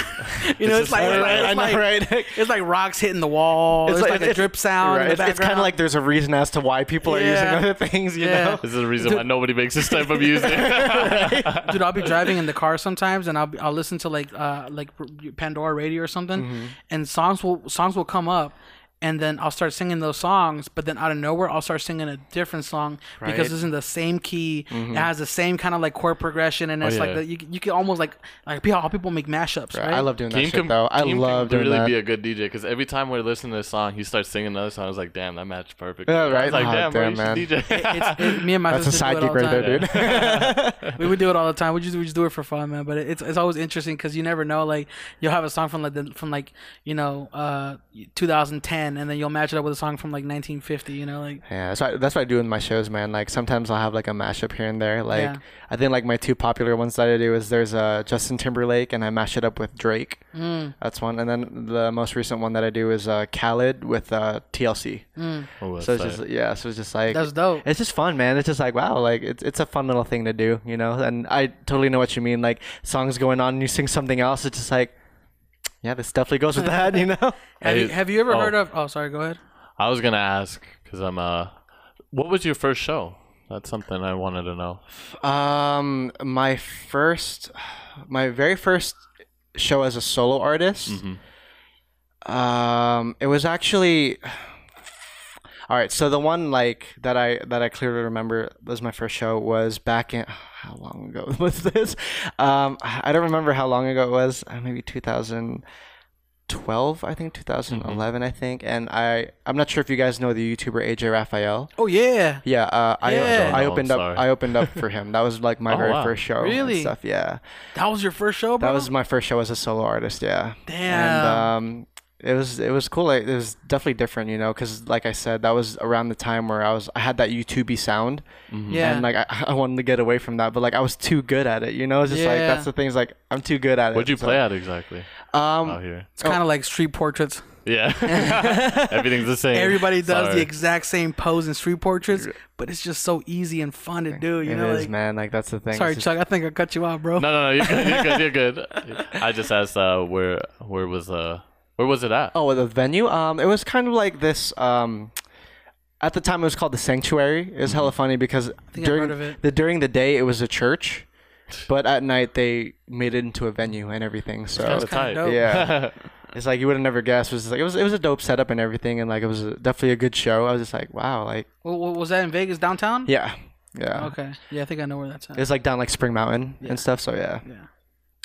You know, it's like, right, it's, like, right. it's, like it's like rocks hitting the wall. It's, it's like, like a drip sound. Right. In the it's it's kind of like there's a reason as to why people yeah. are using other things, you yeah. know? This is the reason Dude. why nobody makes this type of music. Dude, I'll be driving in the car sometimes and I'll I'll listen to like uh like Pandora radio or something mm-hmm. and songs will songs will come up. And then I'll start singing those songs, but then out of nowhere, I'll start singing a different song right. because it's in the same key. Mm-hmm. It has the same kind of like chord progression, and oh, it's yeah. like the, you you can almost like like how people make mashups. Right. right? I love doing that Keem shit can, though. I Keem love doing really that. Really be a good D J because every time we're listening to a song, he starts singing another song. I was like, damn, that matched perfect. Yeah, right. I was like, oh, damn, damn man. D J. It, it's, it, me and my That's sister a sidekick right there, dude. Yeah. We would do it all the time. We just we just do it for fun, man. But it's it's always interesting because you never know. Like you'll have a song from like the, from like you know uh, two thousand ten. And then you'll match it up with a song from like nineteen fifty, you know, like yeah that's what, that's what I do in my shows, man. Like sometimes I'll have like a mashup here and there, like yeah. I think like my two popular ones that I do is there's a uh, Justin Timberlake and I mash it up with Drake. mm. That's one, and then the most recent one that I do is uh Khaled with uh T L C. mm. Oh, so it's tight. just yeah so it's just like that's dope. It's just fun, man. It's just like wow, like it's it's a fun little thing to do, you know, and I totally know what you mean, like songs going on and you sing something else, it's just like yeah, this definitely goes with that, you know. Have you, have you ever oh, heard of? Oh, sorry, go ahead. I was gonna ask because I'm. Uh, what was your first show? That's something I wanted to know. Um, my first, my very first show as a solo artist. Mm-hmm. Um, it was actually. All right, so the one like that I that I clearly remember was my first show was back in how long ago was this? Um, I don't remember how long ago it was. Maybe two thousand twelve, I think two thousand eleven, mm-hmm. I think. And I I'm not sure if you guys know the YouTuber A J Raphael. Oh yeah. Yeah, uh, I yeah. I opened oh, up I opened up for him. That was like my oh, very wow. first show. Really? And stuff. Yeah. That was your first show, bro? That was my first show as a solo artist. Yeah. Damn. And, um, It was it was cool. Like, it was definitely different, you know, because like I said, that was around the time where I was I had that YouTube-y sound, mm-hmm. yeah. and like I, I wanted to get away from that, but like I was too good at it, you know. It's just yeah. like that's the thing. It's like I'm too good at What'd it. What'd you so. play at exactly? Um, out here. It's kind of oh. like street portraits. Yeah. Everything's the same. Everybody does Sorry. the exact same pose in street portraits, but it's just so easy and fun to do. You it know, is, like, man. Like, that's the thing. Sorry, just... Chuck. I think I cut you off, bro. No, no, no. You're good. You're good. You're good. I just asked uh, where where was uh where was it at? Oh, the venue. Um, it was kind of like this. Um, at the time, it was called the Sanctuary. It was hella funny because during the during the day, it was a church. But at night, they made it into a venue and everything. So it's kind of yeah, it's like you would have never guessed. It was like it was it was a dope setup and everything, and like it was definitely a good show. I was just like, wow, like. Well, was that in Vegas downtown? Yeah, yeah. Okay, yeah, I think I know where that's at. It's like down like Spring Mountain yeah. and stuff. So yeah, yeah.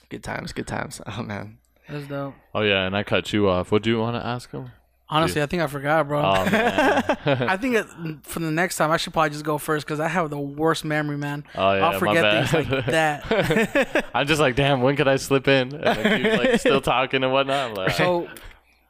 Good times, good times. Oh man, that's dope. Oh yeah, and I cut you off. What do you want to ask him? Honestly, Dude. I think I forgot, bro. Oh, man. I think it, for the next time, I should probably just go first because I have the worst memory, man. Oh, yeah, I'll forget things like that. I'm just like, damn, when could I slip in? And then you're like, still talking and whatnot. Like, so,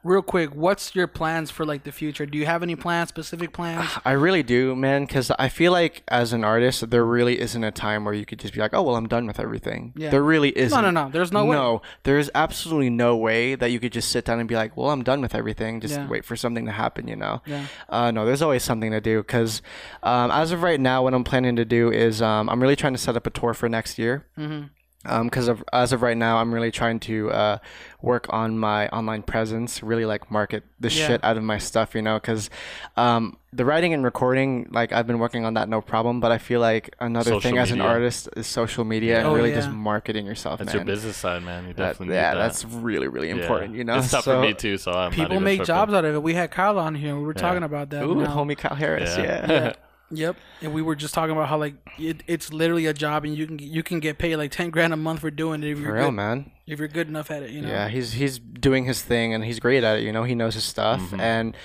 real quick, what's your plans for like the future? Do you have any plans, specific plans? I really do, man, because I feel like as an artist, there really isn't a time where you could just be like, oh, well, I'm done with everything. Yeah. There really isn't. No, no, no. There's no, no way. No, there is absolutely no way that you could just sit down and be like, well, I'm done with everything. Just yeah. wait for something to happen, you know? Yeah. Uh, no, there's always something to do because um, as of right now, what I'm planning to do is um, I'm really trying to set up a tour for next year. Mm-hmm. Um, because of, as of right now, I'm really trying to uh, work on my online presence, really like market the yeah. shit out of my stuff, you know, because um, the writing and recording, like I've been working on that, no problem. But I feel like another social thing media. as an artist is social media and oh, really yeah. just marketing yourself. That's man. your business side, man. You definitely that, yeah, that. that's really, really important, yeah. you know. It's tough so, for me too, so I'm people not make tripping. jobs out of it. We had Kyle on here. We were yeah. talking about that. Ooh, homie Kyle Harris, yeah. yeah. yeah. Yep, and we were just talking about how like it, it's literally a job, and you can you can get paid like ten grand a month for doing it. If for you're real, good, man. If you're good enough at it, you know. Yeah, he's he's doing his thing, and he's great at it. You know, he knows his stuff, mm-hmm. and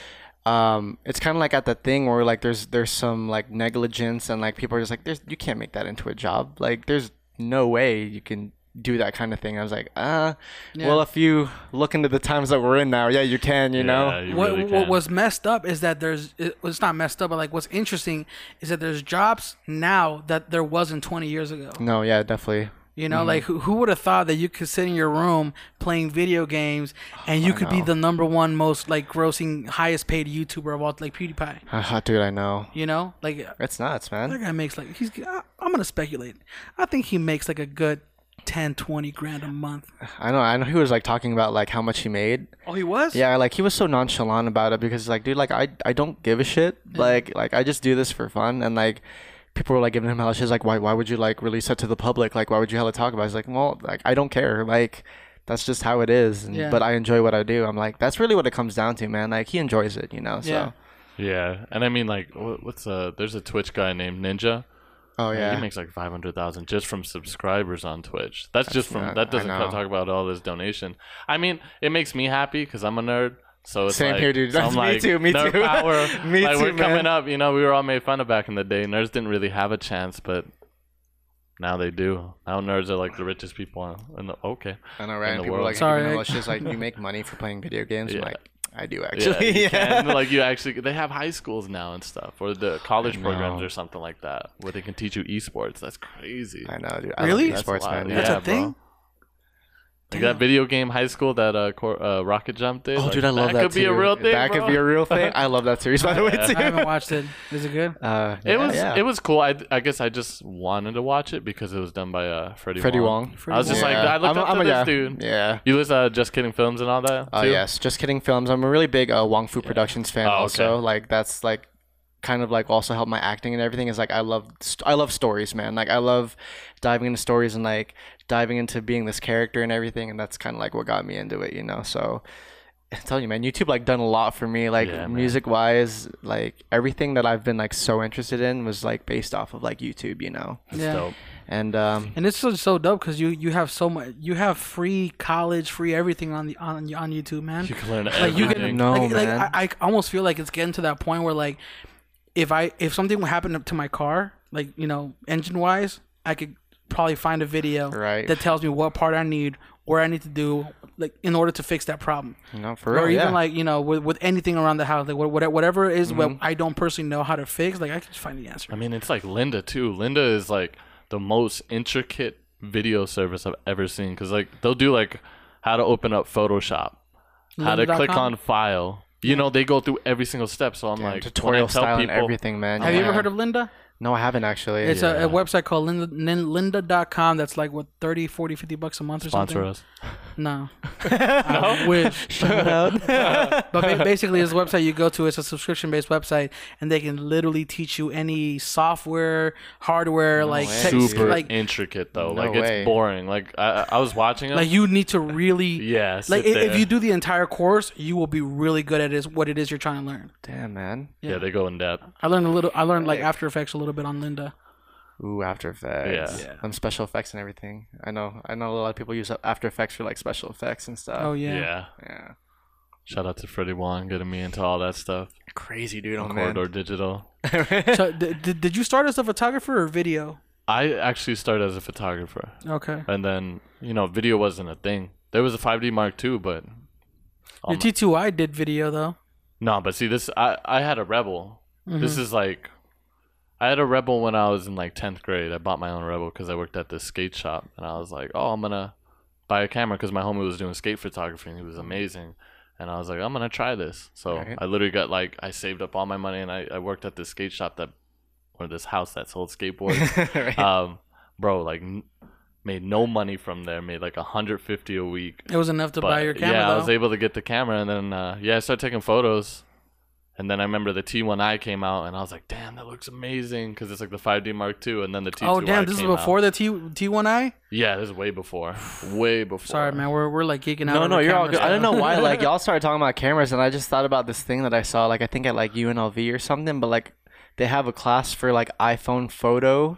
um, it's kind of like at that thing where like there's there's some like negligence, and like people are just like, there's you can't make that into a job. Like there's no way you can do that kind of thing. I was like, ah, uh, yeah. well, if you look into the times that we're in now, yeah, you can, you yeah, know? You what, really can. What was messed up is that there's, it, well, it's not messed up, but like what's interesting is that there's jobs now that there wasn't twenty years ago. No, yeah, definitely. You know, mm-hmm. like who, who would have thought that you could sit in your room playing video games and you I could know. be the number one most like grossing, highest paid YouTuber of all, like PewDiePie. Uh, dude, I know. You know, like it's nuts, man. That guy makes like he's. I, I'm gonna speculate. I think he makes like a good ten, twenty grand a month. I know. I know he was like talking about like how much he made. Oh, he was? Yeah, like he was so nonchalant about it because like, dude, like I, I don't give a shit. Yeah. Like, like I just do this for fun. And like people were like giving him hella shit. Like, why, why would you like release that to the public? Like, why would you hella talk about it? He's like, well, like I don't care. Like, that's just how it is. And, yeah. But I enjoy what I do. I'm like, that's really what it comes down to, man. Like he enjoys it, you know? So. Yeah. Yeah. And I mean like, what's uh, there's a Twitch guy named Ninja. Oh yeah, he makes like five hundred thousand just from subscribers on Twitch. That's, That's just from not, that doesn't talk about all this donation. I mean, it makes me happy because I'm a nerd. So it's same like, here, dude. That's I'm me like, too. Me nerd too. Power. me like, too. We're man. coming up. You know, we were all made fun of back in the day. Nerds didn't really have a chance, but now they do. Now nerds are like the richest people in the okay. I know, right? In the people world. Are like, sorry, it's just like you make money for playing video games. Yeah. I'm like, I do actually. Yeah, yeah. Can, like you actually, they have high schools now and stuff, or the college programs or something like that, where they can teach you esports. That's crazy. I know, dude. I really? Esports, man. That's yeah, a thing. Like that video game high school that uh, cor uh Rocket Jump did. Oh, like, dude, I love that. That could too. be a real thing. That bro. could be a real thing. I love that series by the way too. I haven't watched it. Is it good? Uh, yeah, it was. Yeah. It was cool. I, I guess I just wanted to watch it because it was done by uh Freddie. Freddie Wong. Wong. I was just yeah. like, I looked I'm, up I'm to a, this yeah. dude. Yeah. You listen uh, Just Kidding Films and all that. Oh uh, yes, Just Kidding Films. I'm a really big uh, Wong Fu yeah. Productions fan. Oh, okay. Also, like that's like. kind of like also help my acting and everything is like I love I love stories, man. Like I love diving into stories and like diving into being this character and everything, and that's kind of like what got me into it, you know. So I tell you, man, YouTube like done a lot for me, like yeah, music man. wise, like everything that I've been like so interested in was like based off of like YouTube, you know. That's yeah. dope. And um and it's so, so dope because you you have so much, you have free college, free everything on the on on YouTube, man. You can learn like everything. You can no like, man. Like, I, I almost feel like it's getting to that point where like. If I if something happened to my car, like, you know, engine wise, I could probably find a video right. that tells me what part I need, or I need to do, like, in order to fix that problem. No, for real. Or even yeah. like, you know, with, with anything around the house, like whatever it is mm-hmm. what I don't personally know how to fix, like I can just find the answer. I mean, it's like Lynda too. Lynda is like the most intricate video service I've ever seen because like they'll do like how to open up Photoshop, how to click on file. You know, they go through every single step. So I'm Damn, like, tutorial style and everything, man. Have yeah. you ever heard of Lynda? No, I haven't actually. It's yeah. a, a website called Lynda dot com that's like, what, thirty, forty, fifty bucks a month or Sponsor something? Sponsor us. No. I no? wish. Shout out. But basically, this website you go to, it's a subscription-based website, and they can literally teach you any software, hardware, no like... Way. Super like, intricate, though. No like, way. It's boring. Like, I, I was watching it. Like, you need to really... yeah, Like, there. If you do the entire course, you will be really good at it, what it is you're trying to learn. Damn, man. Yeah, yeah they go in depth. I learned a little... I learned, like, After Effects a little bit on Lynda. Ooh, After Effects. Yeah. yeah. On special effects and everything. I know. I know a lot of people use After Effects for like special effects and stuff. Oh yeah. Yeah. Yeah. Shout out to Freddie Wong getting me into all that stuff. Crazy dude on Corridor man. Digital. So, did did you start as a photographer or video? I actually started as a photographer. Okay. And then you know video wasn't a thing. There was a five D Mark two, but your T two I did video though. No, but see this. I I had a Rebel. Mm-hmm. This is like. I had a Rebel when I was in like tenth grade. I bought my own Rebel because I worked at this skate shop. And I was like, oh, I'm going to buy a camera because my homie was doing skate photography and he was amazing. And I was like, I'm going to try this. So right. I literally got like, I saved up all my money and I, I worked at this skate shop that, or this house that sold skateboards. right. um, bro, like n- made no money from there, made like one hundred fifty a week. It was enough to but, buy your camera. Yeah, though. I was able to get the camera. And then, uh, yeah, I started taking photos. And then I remember the T one I came out, and I was like, damn, that looks amazing, because it's like the five D Mark two, and then the T two I Oh, damn, this is before out. The T, T1i? Yeah, this is way before. Way before. Sorry, man, we're we're like geeking out. No, no, you're all good. I don't know why, like, y'all started talking about cameras, and I just thought about this thing that I saw, like, I think at, like, U N L V or something, but, like, they have a class for, like, iPhone photo.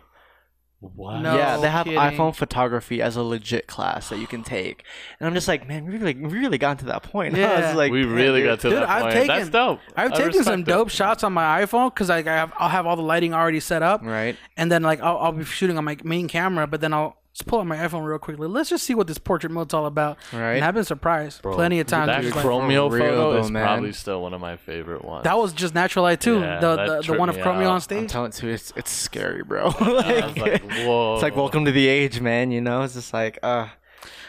Wow. No yeah, they have kidding. iPhone photography as a legit class that you can take, and I'm just like, man, we really, really got to that point. Yeah, I was like, we really got to dude, that I've point. Taken, That's dope. I've I taken some dope it. shots on my iPhone because like I have, I'll have all the lighting already set up, right? And then like I'll, I'll be shooting on my main camera, but then I'll just pull out my iPhone real quickly. Let's just see what this portrait mode's all about. Right? And I've been surprised Bro, plenty of times. That Chromio like, photo though, is man. probably still one of my favorite ones. That was just natural light too. Yeah, the the, the one of Chromio out. on stage. I'm telling you, it's it's scary, bro. like, I was like, whoa. It's like welcome to the age, man. You know, it's just like uh.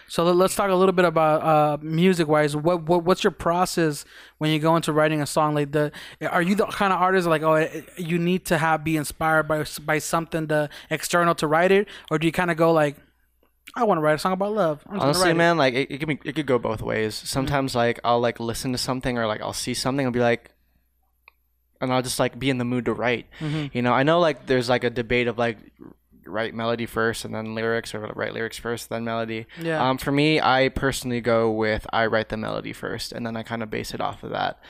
So let's talk a little bit about uh, music-wise. What, what what's your process when you go into writing a song? Like, the are you the kind of artist like, oh, you need to have be inspired by by something to, external to write it, or do you kind of go like, I want to write a song about love? I'm Honestly, man, it. like it, it could be, it could go both ways. Sometimes mm-hmm. like I'll like listen to something or like I'll see something and be like. And I'll just like be in the mood to write. Mm-hmm. You know, I know like there's like a debate of like write melody first and then lyrics, or write lyrics first then melody. Yeah. Um, for me, I personally go with I write the melody first and then I kind of base it off of that.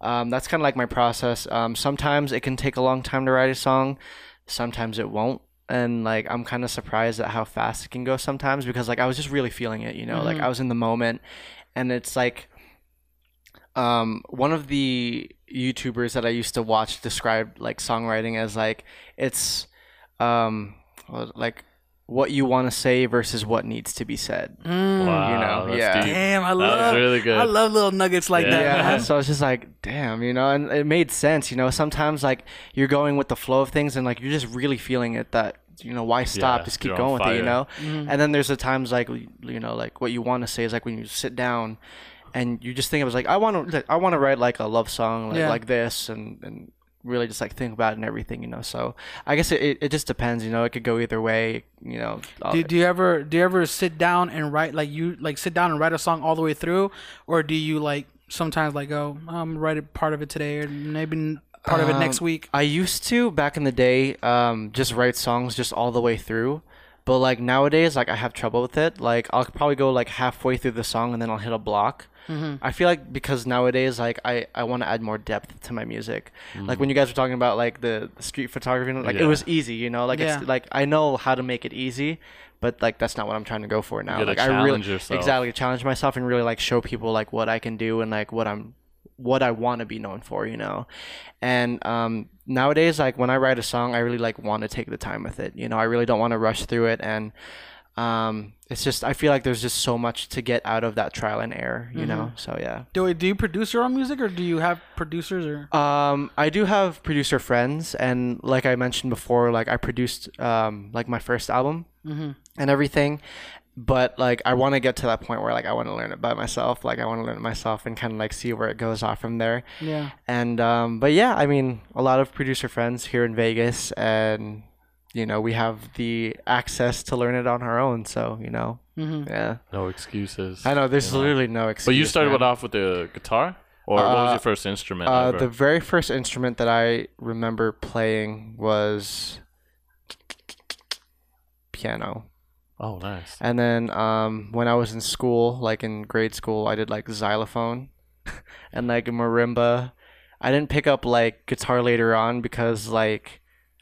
Um, that's kind of like my process. Um, sometimes it can take a long time to write a song. Sometimes it won't. And like I'm kind of surprised at how fast it can go sometimes because like I was just really feeling it. You know, mm-hmm. like I was in the moment, and it's like. Um, one of the YouTubers that I used to watch described like songwriting as like it's um like what you want to say versus what needs to be said. Mm. Wow, you know, yeah. Deep. Damn, I love. That was really good. I love little nuggets like yeah. that. Yeah. So it's just like, damn, you know, and it made sense. You know, sometimes like you're going with the flow of things and like you're just really feeling it. That you know, why stop? Yeah, just keep going with it. You know. Mm. And then there's the times like you know, like what you want to say is like when you sit down. And you just think it was like I want to I want to write like a love song like, yeah. like this and, and really just like think about it and everything, you know. So I guess it, it just depends, you know. It could go either way, you know. Do, do you ever do you ever sit down and write like you like sit down and write a song all the way through, or do you like sometimes like oh I'm writing part of it today or maybe part um, of it next week? I used to back in the day um, just write songs just all the way through. But like nowadays, like I have trouble with it. Like I'll probably go like halfway through the song and then I'll hit a block. Mm-hmm. I feel like because nowadays, like I, I want to add more depth to my music. Mm-hmm. Like when you guys were talking about like the, the street photography, like yeah. it was easy, you know. Like yeah. it's like I know how to make it easy, but like that's not what I'm trying to go for now. You gotta like challenge I really yourself. exactly challenge myself and really like show people like what I can do and like what I'm what I want to be known for, you know. And um, nowadays, like when I write a song, I really like want to take the time with it, you know. I really don't want to rush through it, and um, it's just I feel like there's just so much to get out of that trial and error, you mm-hmm. know. So yeah. Do do you produce your own music, or do you have producers? Or um, I do have producer friends, and like I mentioned before, like I produced um, like my first album mm-hmm. and everything, But like, I want to get to that point where like, I want to learn it by myself. Like I want to learn it myself and kind of like see where it goes off from there. Yeah. And, um, but yeah, I mean, a lot of producer friends here in Vegas, and, you know, we have the access to learn it on our own. So, you know, mm-hmm. yeah. No excuses. I know there's yeah. literally no excuse. But you started man. off with the guitar? Or what was your first instrument? Uh, the very first instrument that I remember playing was piano. Oh, nice. And then um, when I was in school, like in grade school, I did like xylophone and like marimba. I didn't pick up like guitar later on because like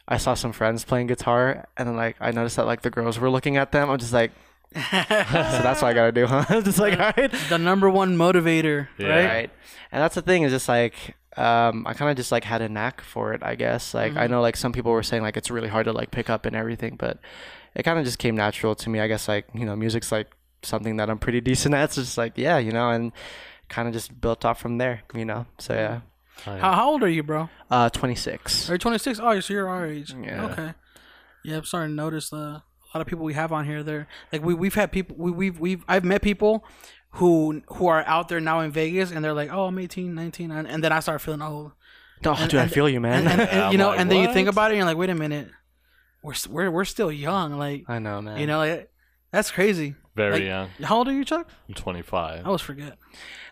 I saw some friends playing guitar, and then like I noticed that like the girls were looking at them. I'm just like, so that's what I gotta do, huh? Just like, all right. The number one motivator, yeah. right? right? And that's the thing, is just like um, I kind of just like had a knack for it, I guess. Like mm-hmm. I know like some people were saying like it's really hard to like pick up and everything, but it kind of just came natural to me, I guess. Like, you know, music's like something that I'm pretty decent at, so just like yeah, you know, and kind of just built off from there, you know. So yeah. Oh, yeah. How, how old are you, bro? Uh, twenty-six. Are you twenty-six? Oh, so you're our age. Yeah. Okay. Yeah, I'm starting to notice the. A lot of people we have on here, they're like we we've had people we we've we've I've met people who who are out there now in Vegas, and they're like, oh, I'm eighteen, nineteen, and, and then I start feeling old. Oh, and, dude, and, I feel you, man. And, and, and, you know, like, and then what? You think about it, and you're like, wait a minute, we're we're we're still young. Like I know, man. You know, like, that's crazy. Very like, young. How old are you, Chuck? I'm twenty-five. I always forget.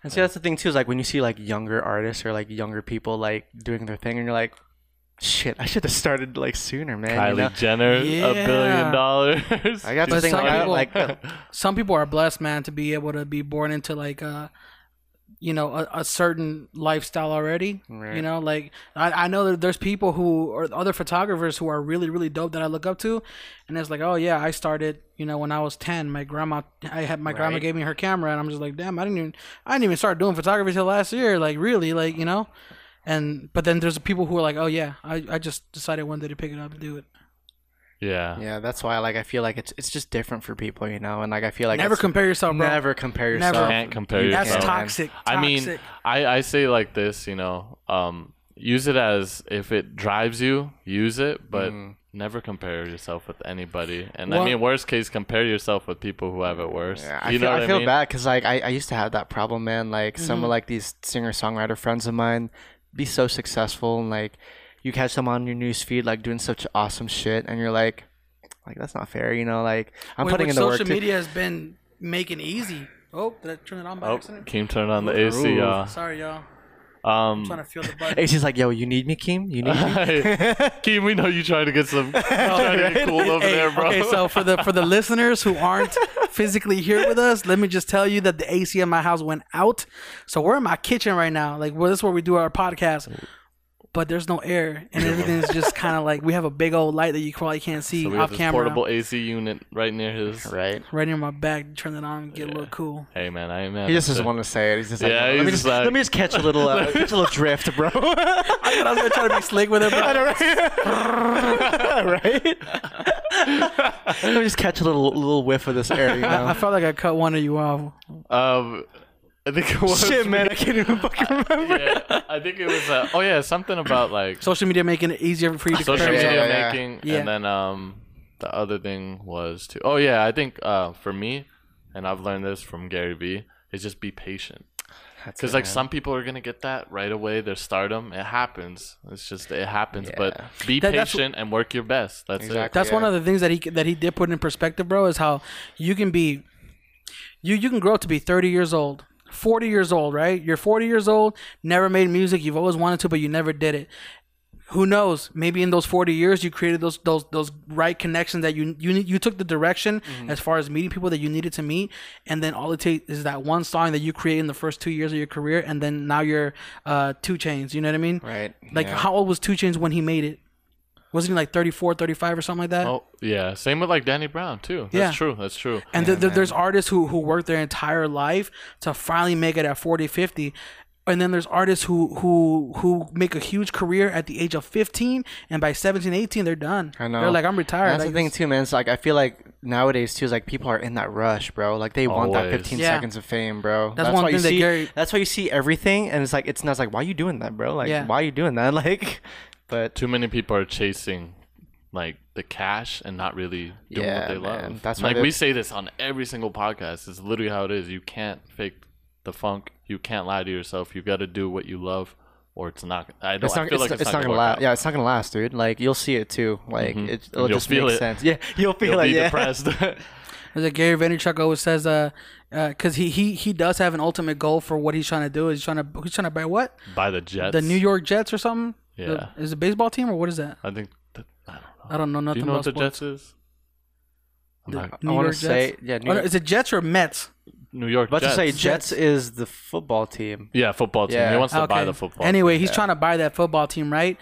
And see, that's the thing too, is like when you see like younger artists or like younger people like doing their thing, and you're like, shit, I should have started like sooner, man. Kylie you know? Jenner, yeah. a billion dollars. I got to think about like, like some people are blessed, man, to be able to be born into like a, you know, a, a certain lifestyle already. Right. You know, like I, I know that there's people who or other photographers who are really, really dope that I look up to, and it's like, oh yeah, I started, you know, when I was ten. My grandma, I had my right. grandma gave me her camera, and I'm just like, damn, I didn't even, I didn't even start doing photography till last year. Like really, like you know. And but then there's people who are like, oh yeah, I, I just decided one day to pick it up and do it. Yeah. Yeah, that's why like I feel like it's it's just different for people, you know, and like I feel like never compare yourself, bro. Never compare yourself. Never. You can't compare yourself. That's toxic. toxic. I mean, I, I say like this, you know, um, use it as if it drives you, use it, but mm. never compare yourself with anybody. And well, I mean, worst case, compare yourself with people who have it worse. Yeah, I you feel, know what I feel I mean? bad because like I, I used to have that problem, man. Like mm-hmm. some of like these singer songwriter friends of mine. Be so successful, and like you catch them on your news feed like doing such awesome shit, and you're like like that's not fair, you know, like I'm Wait, putting in the work. Social media has been making easy. Oh, did I turn it on by oh, accident? Keem turned on the Ooh. A C, y'all. Sorry, y'all. Um, I'm trying to feel the button. A C's like, yo, you need me, Keem? You need me? Keem, we know you trying to get some no, trying right? to get cool over hey, there, bro. Okay, so for the for the listeners who aren't physically here with us, let me just tell you that the A C in my house went out. So we're in my kitchen right now. Like, well, this is where we do our podcast. But there's no air, and everything's just kind of like we have a big old light that you probably can't see so we off have this camera. Portable A C unit right near his right, right near my back. Turn it on, and get yeah. a little cool. Hey man, I man. He just doesn't want to say it. He's just like, yeah, let, he's me just, like... let me just catch a little, uh, catch a little drift, bro. I thought I was gonna try to be slick with it, bro. Right? Let me just catch a little, little whiff of this air. You know? I felt like I cut one of you off. Um. I think it was Shit, man, I can't even fucking remember. I, yeah, I think it was, uh, oh yeah, something about like... social media making it easier for you to compare. Social media yeah, making, yeah. and yeah. then um, the other thing was to... Oh yeah, I think uh, for me, and I've learned this from Gary V, is just be patient. Because like man. some people are going to get that right away, their stardom, it happens. It's just, it happens, yeah. but be that, patient and work your best. That's exactly, it. That's yeah. one of the things that he that he did put in perspective, bro, is how you can be... You, you can grow up to be thirty years old. forty years old, right? You're forty years old, never made music, you've always wanted to, but you never did it. Who knows? Maybe in those forty years, you created those those those right connections that you you you took the direction mm-hmm. as far as meeting people that you needed to meet, and then all it takes is that one song that you create in the first two years of your career, and then now you're uh, two Chainz. You know what I mean? Right. Like yeah. how old was two Chainz when he made it? Wasn't he like thirty-four, thirty-five or something like that? Oh, yeah. Same with like Danny Brown too. That's yeah. true. That's true. And yeah, th- th- there's artists who, who work their entire life to finally make it at forty, fifty. And then there's artists who, who who make a huge career at the age of fifteen, and by seventeen, eighteen, they're done. I know. They're like, I'm retired. And that's like, the thing too, man. It's like I feel like nowadays too, is like people are in that rush, bro. Like they always want that fifteen yeah. seconds of fame, bro. That's, that's one why thing you that see. Gary... That's why you see everything, and it's like it's not it's like why are you doing that, bro? Like yeah. why are you doing that? Like. But too many people are chasing like the cash and not really doing yeah, what they man. love. That's like we say this on every single podcast. It's literally how it is. You can't fake the funk. You can't lie to yourself. You got to do what you love, or it's not. I don't. It's not, I feel it's, like it's, it's not, not gonna last. Out. Yeah, it's not gonna last, dude. Like you'll see it too. Like mm-hmm. it, it'll you'll just feel make it. sense. Yeah, you'll feel you'll like be yeah. depressed. Like Gary Vaynerchuk always says, uh, because uh, he, he he does have an ultimate goal for what he's trying to do. He's trying to he's trying to buy what? Buy the Jets. The New York Jets or something. Yeah. The, is it a baseball team or what is that? I think. That, I don't know. I don't know nothing. Do you know about what sports. The Jets is? I'm the not, New I want to say yeah. New oh, York. Is it Jets or Mets? New York Jets. I was about to say Jets is the football team. Yeah, football team. Yeah. He wants to okay. buy the football. Anyway, team. he's yeah. trying to buy that football team, right?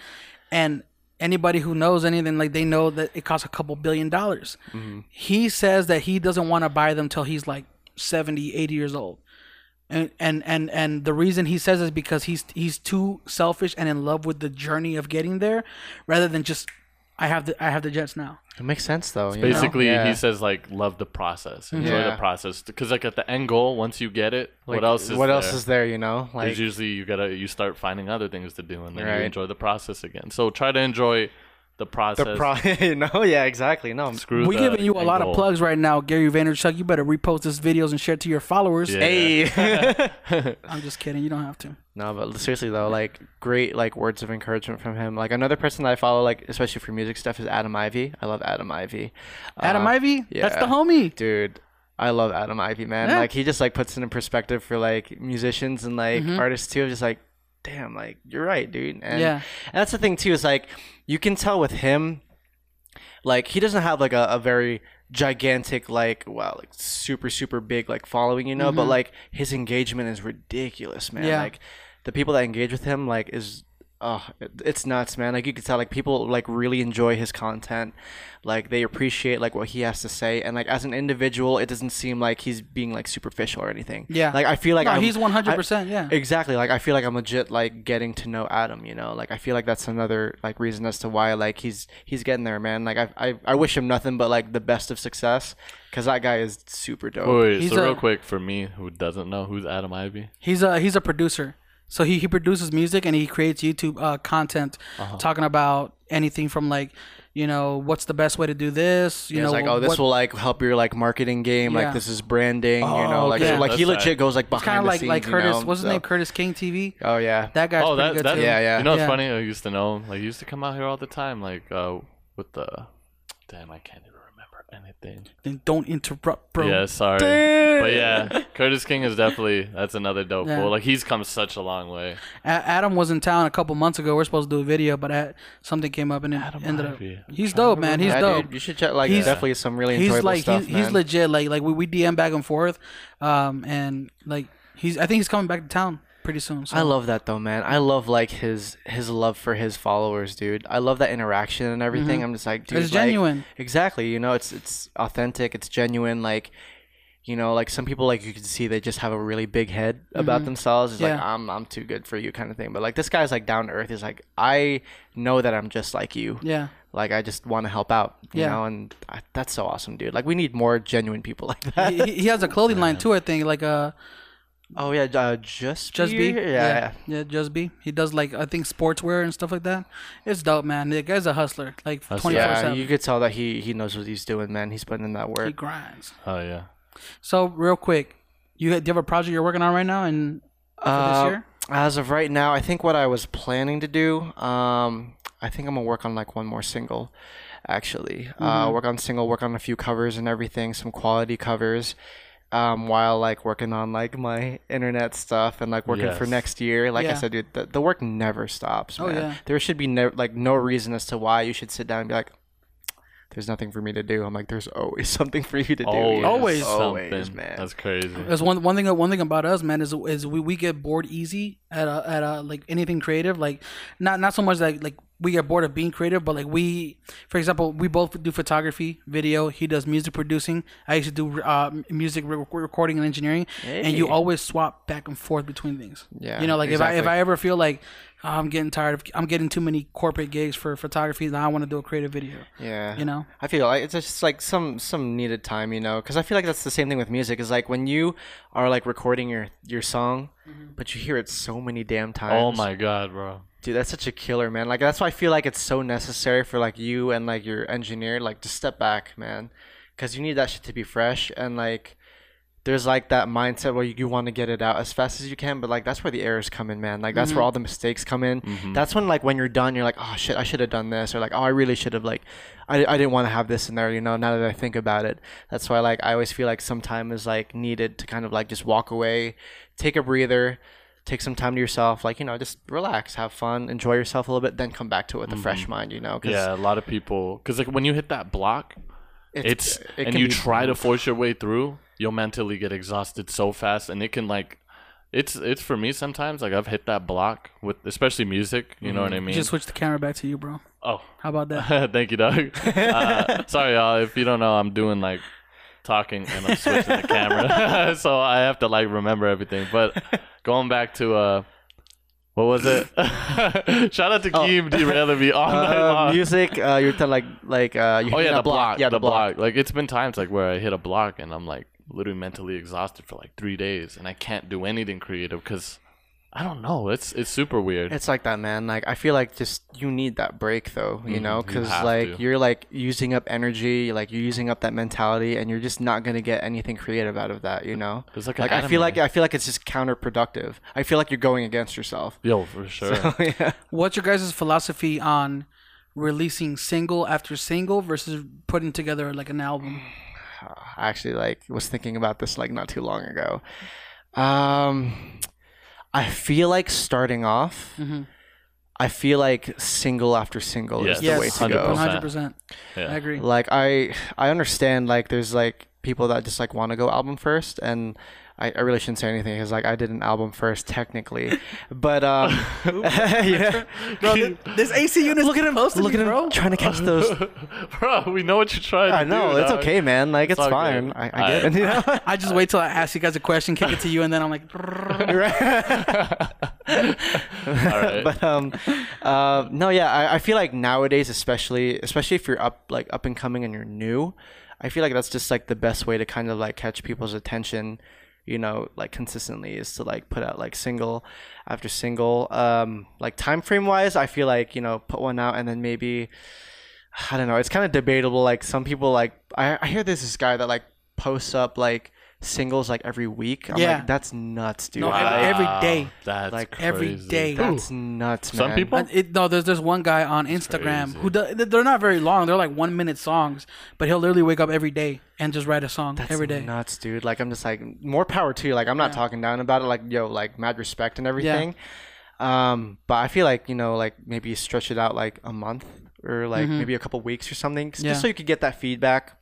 And anybody who knows anything, like they know that it costs a couple billion dollars. Mm-hmm. He says that he doesn't want to buy them till he's like seventy, eighty years old. And and and and the reason he says is because he's he's too selfish and in love with the journey of getting there, rather than just I have the I have the Jets now. It makes sense though. You Basically, know? Yeah. he says like love the process, enjoy yeah. the process, because like at the end goal, once you get it, like, what else is what there? else is there? You know, like There's usually you gotta you start finding other things to do, and then right. you enjoy the process again. So try to enjoy the process. The pro- you know, yeah, exactly. No, screw. We're giving you a lot goal. of plugs right now, Gary Vaynerchuk. You better repost these videos and share it to your followers. Yeah. Hey, I'm just kidding. You don't have to. No, but seriously though, like great like words of encouragement from him. Like another person that I follow, like especially for music stuff, is Adam Ivy. I love Adam Ivy. Adam um, Ivy, yeah. that's the homie, dude. I love Adam Ivy, man. Yeah. Like he just like puts it in perspective for like musicians and like mm-hmm. artists too. Just like, damn, like you're right, dude. And, yeah. and that's the thing too is like you can tell with him, like he doesn't have like a, a very gigantic like wow like super super big like following, you know, mm-hmm. but like his engagement is ridiculous, man. Yeah. Like the people that engage with him like is oh it's nuts, man. Like you can tell like people like really enjoy his content, like they appreciate like what he has to say, and like as an individual it doesn't seem like he's being like superficial or anything. Yeah, like I feel like no, I'm, he's one hundred percent I, yeah exactly like I feel like I'm legit like getting to know Adam, you know, like I feel like that's another like reason as to why like he's he's getting there, man. Like I I, I wish him nothing but like the best of success, because that guy is super dope. Wait, wait so a, real quick for me who doesn't know who's Adam Ivy, he's a he's a producer. So he, he produces music and he creates YouTube uh, content uh-huh. talking about anything from like, you know, what's the best way to do this? You yeah, know, it's like, oh, this what, will like help your like marketing game. Yeah. Like this is branding, oh, you know, like, yeah. so, like he legit right. goes like behind the like, scenes. Kind of like Curtis, you know? What's his so. name? Curtis King T V. Oh yeah. That guy's oh, pretty that, good that, too. Yeah, yeah. You know what's yeah. funny? I used to know him. Like he used to come out here all the time. Like uh, with the, damn, I can't even remember anything. Then don't interrupt, bro. Yeah, sorry. Damn. But yeah. Curtis King is definitely, that's another dope yeah. fool. Like, he's come such a long way. A- Adam was in town a couple months ago. We're supposed to do a video, but I, something came up and it Adam ended Ivy. up. He's dope, man. He's that, dope. Dude. You should check, like, he's, definitely some really enjoyable he's like, stuff, he's, man. He's legit. Like, like we, we D M back and forth, um, and, like, he's. I think he's coming back to town pretty soon. So. I love that, though, man. I love, like, his his love for his followers, dude. I love that interaction and everything. Mm-hmm. I'm just like, dude. It's like, genuine. Exactly. You know, it's it's authentic. It's genuine, like... You know, like some people, like you can see they just have a really big head about mm-hmm. themselves. It's yeah. like, I'm I'm too good for you kind of thing. But like this guy's like down to earth. He's like, I know that I'm just like you. Yeah. Like I just want to help out, you yeah. know, and I, that's so awesome, dude. Like we need more genuine people like that. He, he has a clothing yeah. line too, I think. Like uh, oh yeah, uh, just just B. Yeah, yeah, yeah, just B. He does like I think sportswear and stuff like that. It's dope, man. The guy's a hustler, like twenty four seven. Yeah, you could tell that he he knows what he's doing, man. He's putting in that work. He grinds. Oh yeah. So real quick, you do you have a project you're working on right now and for uh, this year? As of right now, I think what I was planning to do, um, I think I'm gonna work on like one more single, actually. Mm-hmm. Uh, work on single, work on a few covers and everything, some quality covers, um, while like working on like my internet stuff and like working yes. for next year. Like yeah. I said, dude, the, the work never stops, man. Oh, yeah. There should be no, like no reason as to why you should sit down and be like, there's nothing for me to do. I'm like, there's always something for you to do. Always, yes. always, always, man. That's crazy. That's one one thing. One thing about us, man, is is we, we get bored easy at a, at a, like anything creative. Like not not so much like like we get bored of being creative, but like we, for example, we both do photography, video. He does music producing. I used to do uh, music re- recording and engineering. Hey. And you always swap back and forth between things. Yeah, you know, like exactly. if I if I ever feel like I'm getting tired of I'm getting too many corporate gigs for photography, now I want to do a creative video. Yeah, you know, I feel like it's just like some some needed time, you know, because I feel like that's the same thing with music. Is like when you are like recording your your song, mm-hmm. but you hear it so many damn times. Oh my god, bro. Dude, that's such a killer, man. Like, that's why I feel like it's so necessary for, like, you and, like, your engineer, like, to step back, man. Because you need that shit to be fresh. And, like, there's, like, that mindset where you, you want to get it out as fast as you can. But, like, that's where the errors come in, man. Like, that's mm-hmm. where all the mistakes come in. Mm-hmm. That's when, like, when you're done, you're like, oh, shit, I should have done this. Or, like, oh, I really should have, like, I, I didn't want to have this in there, you know, now that I think about it. That's why, like, I always feel like some time is, like, needed to kind of, like, just walk away, take a breather. Take some time to yourself, like, you know, just relax, have fun, enjoy yourself a little bit, then come back to it with mm-hmm. a fresh mind, you know? Cause yeah, a lot of people, because, like, when you hit that block, it's, it's it and you try fun. to force your way through, you'll mentally get exhausted so fast. And it can, like, it's, it's for me sometimes, like, I've hit that block with, especially music, you mm-hmm. know what I mean? You just switch the camera back to you, bro. Oh. How about that? Thank you, dog. uh, sorry, y'all, if you don't know, I'm doing, like, talking and I'm switching the camera. So I have to, like, remember everything. But going back to uh what was it? Shout out to Keem oh. derailing me all night uh, long. Music, uh you're telling like like uh you oh, hit yeah, a the block. block. Yeah, the, the block. block. Like, it's been times like where I hit a block and I'm like literally mentally exhausted for like three days and I can't do anything creative because I don't know. It's it's super weird. It's like that, man. Like, I feel like just you need that break, though, you mm, know, because you like to. you're like using up energy, like you're using up that mentality, and you're just not gonna get anything creative out of that, you know. It's like, like I feel like I feel like it's just counterproductive. I feel like you're going against yourself. Yo, for sure. So, yeah. What's your guys' philosophy on releasing single after single versus putting together like an album? I actually like was thinking about this like not too long ago. Um. I feel like starting off, mm-hmm. I feel like single after single yes. is the yes. way to go. one hundred percent. Yeah. I agree. Like, I I understand, like, there's, like, people that just, like, want to go album first. And I, I really shouldn't say anything because, like, I did an album first, technically. But, um... yeah. Bro, this A C unit look at him, look at him, bro. Trying to catch those... Bro, we know what you're trying I to know, do. I know. It's dog. okay, man. Like, it's, it's fine. I, I get I, it. You know? I, I just wait till I ask you guys a question, kick it to you, and then I'm like... Right? All right. But, um... Uh, no, yeah. I, I feel like nowadays, especially... Especially if you're up, like, up and coming and you're new, I feel like that's just, like, the best way to kind of, like, catch people's attention, you know, like, consistently is to, like, put out, like, single after single. Um, like, time frame wise, I feel like, you know, put one out and then maybe, I don't know, it's kind of debatable. Like, some people, like, I, I hear there's this guy that, like, posts up, like, singles, like, every week. I'm yeah. like, that's nuts, dude. No, wow. every, every day. That's like, crazy. Every day. That's Ooh. nuts, man. Some people? And it, no, there's, there's one guy on that's Instagram crazy. who does, they're not very long. They're, like, one-minute songs, but he'll literally wake up every day and just write a song that's every day. That's nuts, dude. Like, I'm just, like, more power to you. Like, I'm not yeah. talking down about it. Like, yo, like, mad respect and everything. Yeah. Um, but I feel like, you know, like, maybe stretch it out, like, a month or, like, mm-hmm. maybe a couple weeks or something. Yeah. Just so you could get that feedback.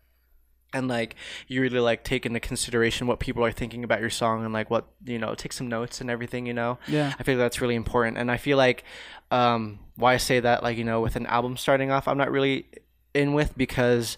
And, like, you really, like, take into consideration what people are thinking about your song and, like, what, you know, take some notes and everything, you know? Yeah. I feel that's really important. And I feel like um, why I say that, like, you know, with an album starting off, I'm not really in with because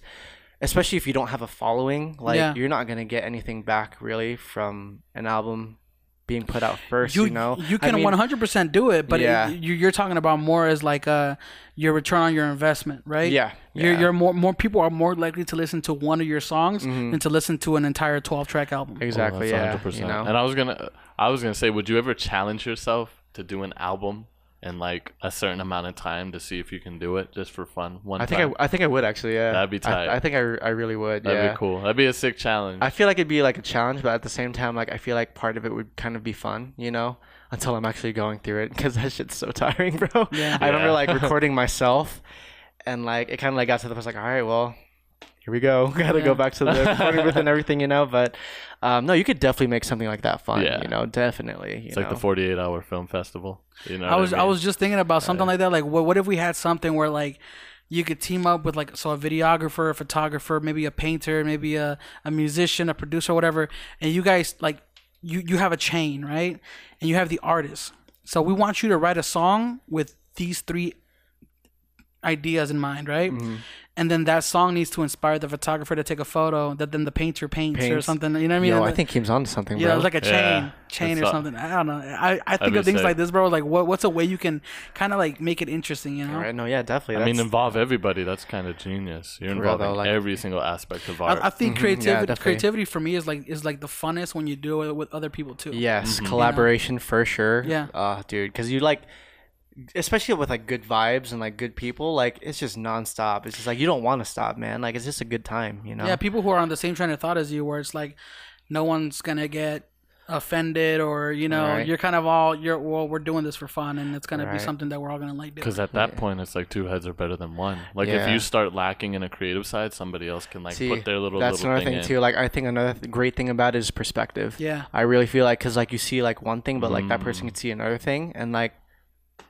especially if you don't have a following, like, yeah. you're not going to get anything back, really, from an album being put out first, you, you know? You can I mean, one hundred percent do it, but yeah. it, you're talking about more as, like, a, your return on your investment, right? Yeah. You're, yeah. you're more more people are more likely to listen to one of your songs mm-hmm. than to listen to an entire twelve track album. Exactly. Oh, that's yeah. one hundred percent. You know? And I was gonna I was gonna say, would you ever challenge yourself to do an album in like a certain amount of time to see if you can do it just for fun? One I time. think I, I think I would actually. Yeah. That'd be tight. I, I think I, I really would. That'd yeah. be cool. That'd be a sick challenge. I feel like it'd be like a challenge, but at the same time, like I feel like part of it would kind of be fun, you know, until I'm actually going through it because that shit's so tiring, bro. Yeah. Yeah. I remember like recording myself. And, like, it kind of, like, got to the point, like, all right, well, here we go. Got to yeah. go back to the recording booth and everything, you know? But, um, no, you could definitely make something like that fun, yeah. you know? Definitely. You it's know? Like the forty-eight hour film festival. You know I was I, mean? I was just thinking about something uh, like that. Like, what, what if we had something where, like, you could team up with, like, so a videographer, a photographer, maybe a painter, maybe a, a musician, a producer, whatever. And you guys, like, you, you have a chain, right? And you have the artist. So we want you to write a song with these three ideas in mind, right? Mm-hmm. And then that song needs to inspire the photographer to take a photo that then the painter paints, paints. or something. You know what I mean? Yo, I think Keem's onto something, bro. Yeah, like a chain, yeah, chain or something. I don't know. I, I think of things sick. like this, bro. Like, what what's a way you can kind of like make it interesting? You know? Right, no, yeah, definitely. That's, I mean, involve everybody. That's kind of genius. You're involving though, like, every single aspect of art. I, I think creativity, yeah, creativity for me is like is like the funnest when you do it with other people too. Yes, mm-hmm. collaboration you know? for sure. Yeah, uh, dude, because you like. especially with like good vibes and like good people, like it's just nonstop. It's just like you don't want to stop, man. Like it's just a good time, you know. Yeah, people who are on the same train of thought as you, where it's like no one's gonna get offended or you know right. you're kind of all you're well we're doing this for fun and it's gonna right. be something that we're all gonna like do. Because at that yeah. point it's like two heads are better than one. Like yeah. if you start lacking in a creative side, somebody else can like See, put their little that's little another thing, thing too. Like I think another th- great thing about it is perspective. Yeah, I really feel like because like you see like one thing, but like mm. that person can see another thing, and like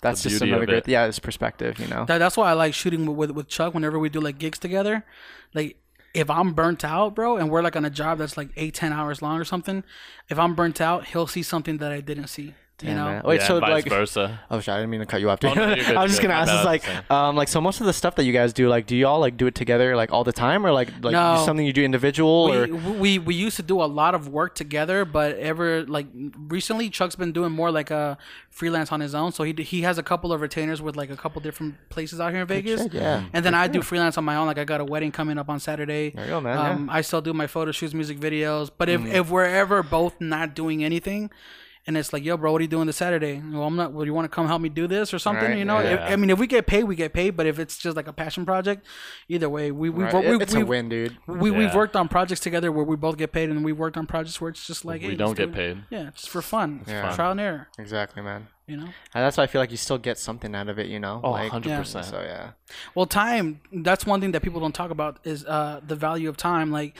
that's just another great it. yeah it's perspective, you know. That, that's why I like shooting with, with with Chuck whenever we do like gigs together. Like if I'm burnt out, bro, and we're like on a job that's like eight, ten hours long or something, if I'm burnt out, he'll see something that I didn't see. You Damn, know, man. Wait, yeah, so vice like, versa. Oh shit, I didn't mean to cut you off. Oh, no, I'm just gonna good. ask. No, it's like, um, like so most of the stuff that you guys do, like, do y'all like do it together, like all the time, or like like no, something you do individual? We, or we we used to do a lot of work together, but ever like recently, Chuck's been doing more like a freelance on his own. So he he has a couple of retainers with like a couple different places out here in Vegas. Shit, yeah. And then For I sure. do freelance on my own. Like I got a wedding coming up on Saturday. There you go, man. Um, yeah. I still do my photo shoots, music videos. But if mm. if we're ever both not doing anything, and it's like, yo, bro, what are you doing this Saturday? Well, I'm not. Well, you want to come help me do this or something? Right, you know, yeah. if, I mean, if we get paid, we get paid. But if it's just like a passion project, either way, we we, right. we it's we, a win, dude. We yeah. we've worked on projects together where we both get paid, and we've worked on projects where it's just like we hey, don't get do, paid. Yeah, just for fun, it's yeah. fun. Trial and error. Exactly, man. You know, and that's why I feel like you still get something out of it. You know, oh, like, hundred yeah. percent. So yeah. Well, time. That's one thing that people don't talk about is uh, the value of time. Like,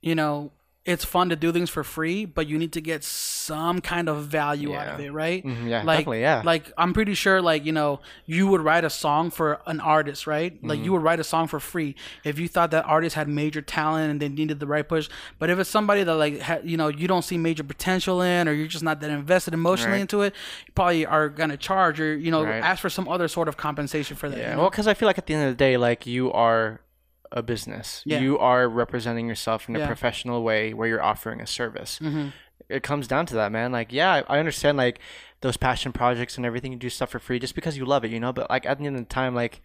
you know. It's fun to do things for free, but you need to get some kind of value yeah. out of it, right? Mm-hmm, yeah, like, definitely, yeah. Like, I'm pretty sure, like, you know, you would write a song for an artist, right? Like, mm-hmm. you would write a song for free if you thought that artist had major talent and they needed the right push. But if it's somebody that, like, ha- you know, you don't see major potential in or you're just not that invested emotionally right. into it, you probably are going to charge or, you know, right. ask for some other sort of compensation for that. Yeah, you know? Well, because I feel like at the end of the day, like, you are a business. Yeah. You are representing yourself in a yeah. professional way where you're offering a service. Mm-hmm. It comes down to that, man. Like, yeah, I understand like those passion projects and everything. You do stuff for free just because you love it, you know, but like at the end of the time, like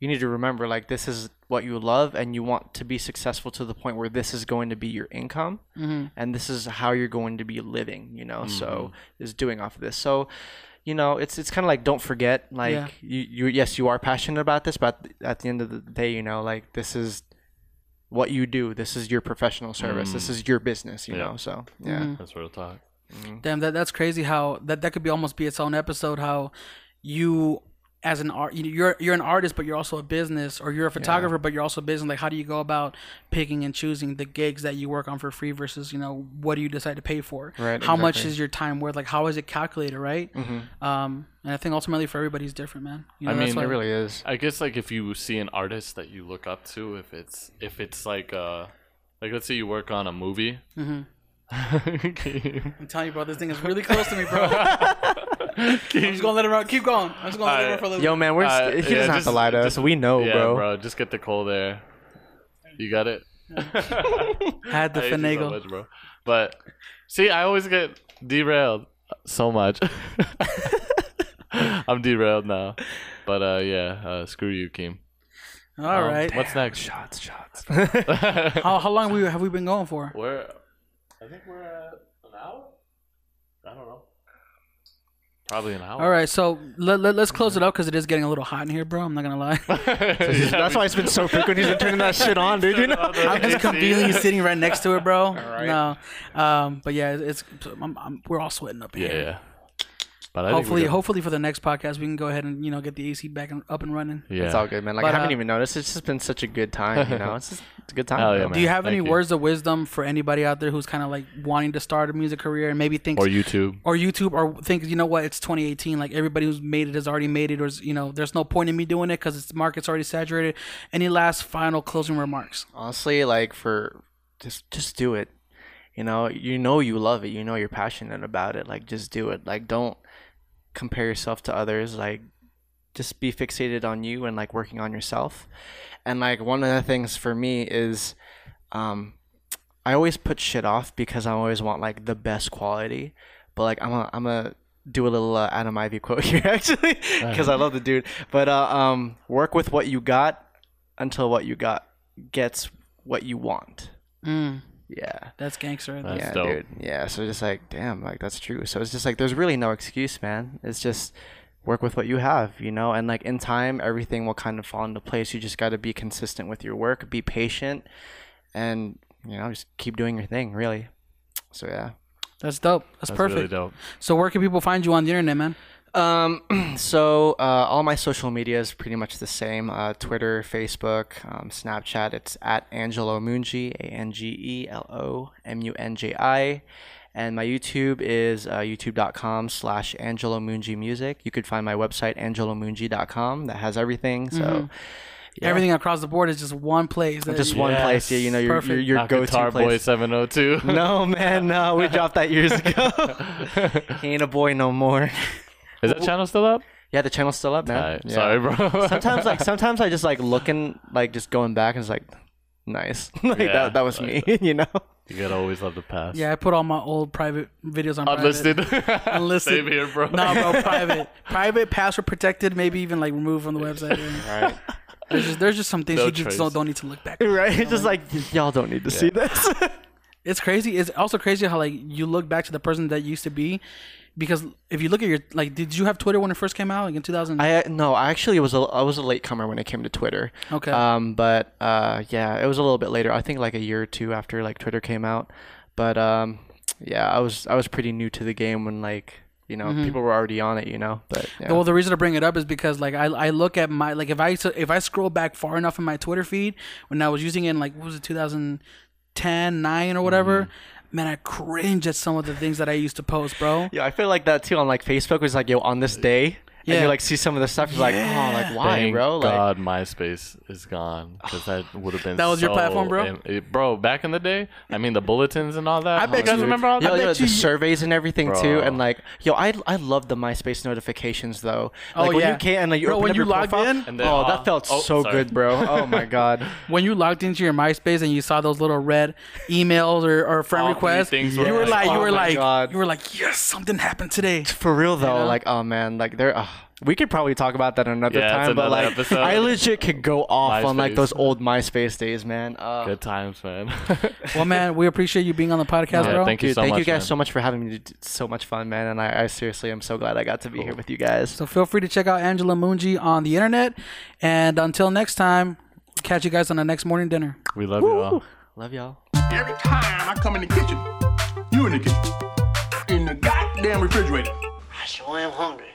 you need to remember like this is what you love and you want to be successful to the point where this is going to be your income mm-hmm. and this is how you're going to be living, you know, mm-hmm. so is doing off of this. So, you know, it's it's kind of like don't forget, like yeah. you, you yes you are passionate about this, but at the end of the day, you know, like this is what you do. This is your professional service. Mm. This is your business. You yeah. know, so yeah, mm-hmm. that's real talk. Mm-hmm. Damn, that that's crazy. How that, that could be almost be its own episode. How you as an art, you're you're an artist, but you're also a business, or you're a photographer, yeah. but you're also a business. Like, how do you go about picking and choosing the gigs that you work on for free versus, you know, what do you decide to pay for? Right, how exactly. much is your time worth? Like, how is it calculated, right? Mm-hmm. Um, and I think ultimately for everybody it's different, man. You know, I mean, it really is. I guess like if you see an artist that you look up to, if it's if it's like uh like let's say you work on a movie. Mm-hmm. I'm telling you, bro, this thing is really close to me, bro. Keep, I'm just gonna let it run. Keep going. I'm just gonna let it run for a little bit. Yo, man, we're just, uh, he doesn't yeah, have just, to lie to just, us. We know, yeah, bro. bro. Just get the cold air. You got it. Yeah. I had the I finagle, so much, bro. But see, I always get derailed so much. I'm derailed now. But uh, yeah, uh, screw you, Keem. All um, right. Damn, what's next? Shots, shots. how how long we have we been going for? We're, I think we're at an hour. I don't know. Probably an hour. All right, so let, let, let's close it up because it is getting a little hot in here, bro. I'm not going to lie. So yeah, that's why it's been so frequent. He's been turning that shit on, dude. You know? I'm just conveniently sitting right next to it, bro. All right. No. Um, but, yeah, it's I'm, I'm, we're all sweating up here. Yeah, yeah. But I hopefully, hopefully for the next podcast, we can go ahead and, you know, get the A C back and up and running. Yeah. It's all good, man. Like, but, I haven't uh, even noticed. It's just been such a good time, you know? It's just it's a good time. Yeah, do you have Thank any you. words of wisdom for anybody out there who's kind of, like, wanting to start a music career and maybe thinks... Or YouTube. Or YouTube or thinks, you know what, it's twenty eighteen. Like, everybody who's made it has already made it. Or, you know, there's no point in me doing it because the market's already saturated. Any last final closing remarks? Honestly, like, for... Just, just do it. You know? You know you love it. You know you're passionate about it. Like, just do it. Like, don't... compare yourself to others. Like, just be fixated on you and like working on yourself. And like one of the things for me is um I always put shit off because I always want like the best quality, but like I'm gonna I'm gonna do a little uh, Adam Ivy quote here actually because I love the dude, but uh, um work with what you got until what you got gets what you want. Mm. Yeah, that's gangster. That's yeah, dope. Dude. Yeah, so just like, damn, like that's true. So it's just like, there's really no excuse, man. It's just work with what you have, you know, and like in time, everything will kind of fall into place. You just got to be consistent with your work, be patient, and, you know, just keep doing your thing, really. So, yeah. That's dope. That's, That's perfect. Really dope. So where can people find you on the internet, man? Um, so, uh, all my social media is pretty much the same, uh, Twitter, Facebook, um, Snapchat. It's at Angelo Munji, A N G E L O M U N J I. And my YouTube is uh, youtube.com slash Angelo Munji Music. You could find my website, angelo munji dot com, that has everything. So mm-hmm. yeah. Everything across the board is just one place. That, just one yes. place. Yeah, you know, your, your, your go-to Guitar place. Boy seven oh two. No, man, no. We dropped that years ago. He ain't a boy no more. Is that channel still up? Yeah, the channel's still up, man. Right. Yeah. Sorry, bro. sometimes, like, sometimes I just like looking, like just going back, and it's like, nice, like yeah, that, that was like, me, you know. You gotta always love the past. Yeah, I put all my old private videos on unlisted. Private. Unlisted. Same here, bro. Nah, bro, private, private, password protected, maybe even like removed from the website. All right. There's just, there's just some things no you trace. Just don't need to look back. Right. It's just like, like y'all don't need to yeah. see this. It's crazy. It's also crazy how like you look back to the person that used to be. Because if you look at your, like, did you have Twitter when it first came out, like in two thousand? I no, I actually was a I was a latecomer when it came to Twitter. Okay. Um, but uh, yeah, it was a little bit later. I think like a year or two after like Twitter came out. But um, yeah, I was I was pretty new to the game when like you know mm-hmm. people were already on it, you know. But yeah. Well, the reason I bring it up is because like I I look at my like if I if I scroll back far enough in my Twitter feed when I was using it in like what was it two thousand ten, nine or whatever. Mm-hmm. Man, I cringe at some of the things that I used to post, bro. Yeah, I feel like that too on like Facebook was like, yo, on this day, yeah. and you like see some of the stuff, you're like, yeah. oh, like why, Thank bro? Like, God, MySpace is gone because that would have been that was so your platform, bro. Im- it, bro, back in the day, I mean the bulletins and all that. I bet you guys remember all that. Yo, yo, yo, the surveys and everything bro. too, and like, yo, I I love the MySpace notifications though. Like, oh when yeah, you can, and like you bro, open when up you your profile, in, and then, oh, uh, that felt oh, so sorry. good, bro. Oh my God, when you logged into your MySpace and you saw those little red emails or, or friend all requests, you were, were like, like, you were oh like, God. you were like, yes, something happened today. For real though, yeah. like, oh man, like there. We could probably talk about that another yeah, time, another but like, episode. I legit could go off MySpace. on like those old MySpace days, man. Uh, Good times, man. Well, man, we appreciate you being on the podcast, yeah, bro. Thank you, Dude, so thank much, you guys man. so much for having me. It's so much fun, man, and I, I seriously am so glad I got to be cool. here with you guys. So feel free to check out Angelo Munji on the internet, and until next time, catch you guys on the next morning dinner. We love Woo! you all. Love y'all. Every time I come in the kitchen, you in the kitchen, in the goddamn refrigerator. I sure am hungry.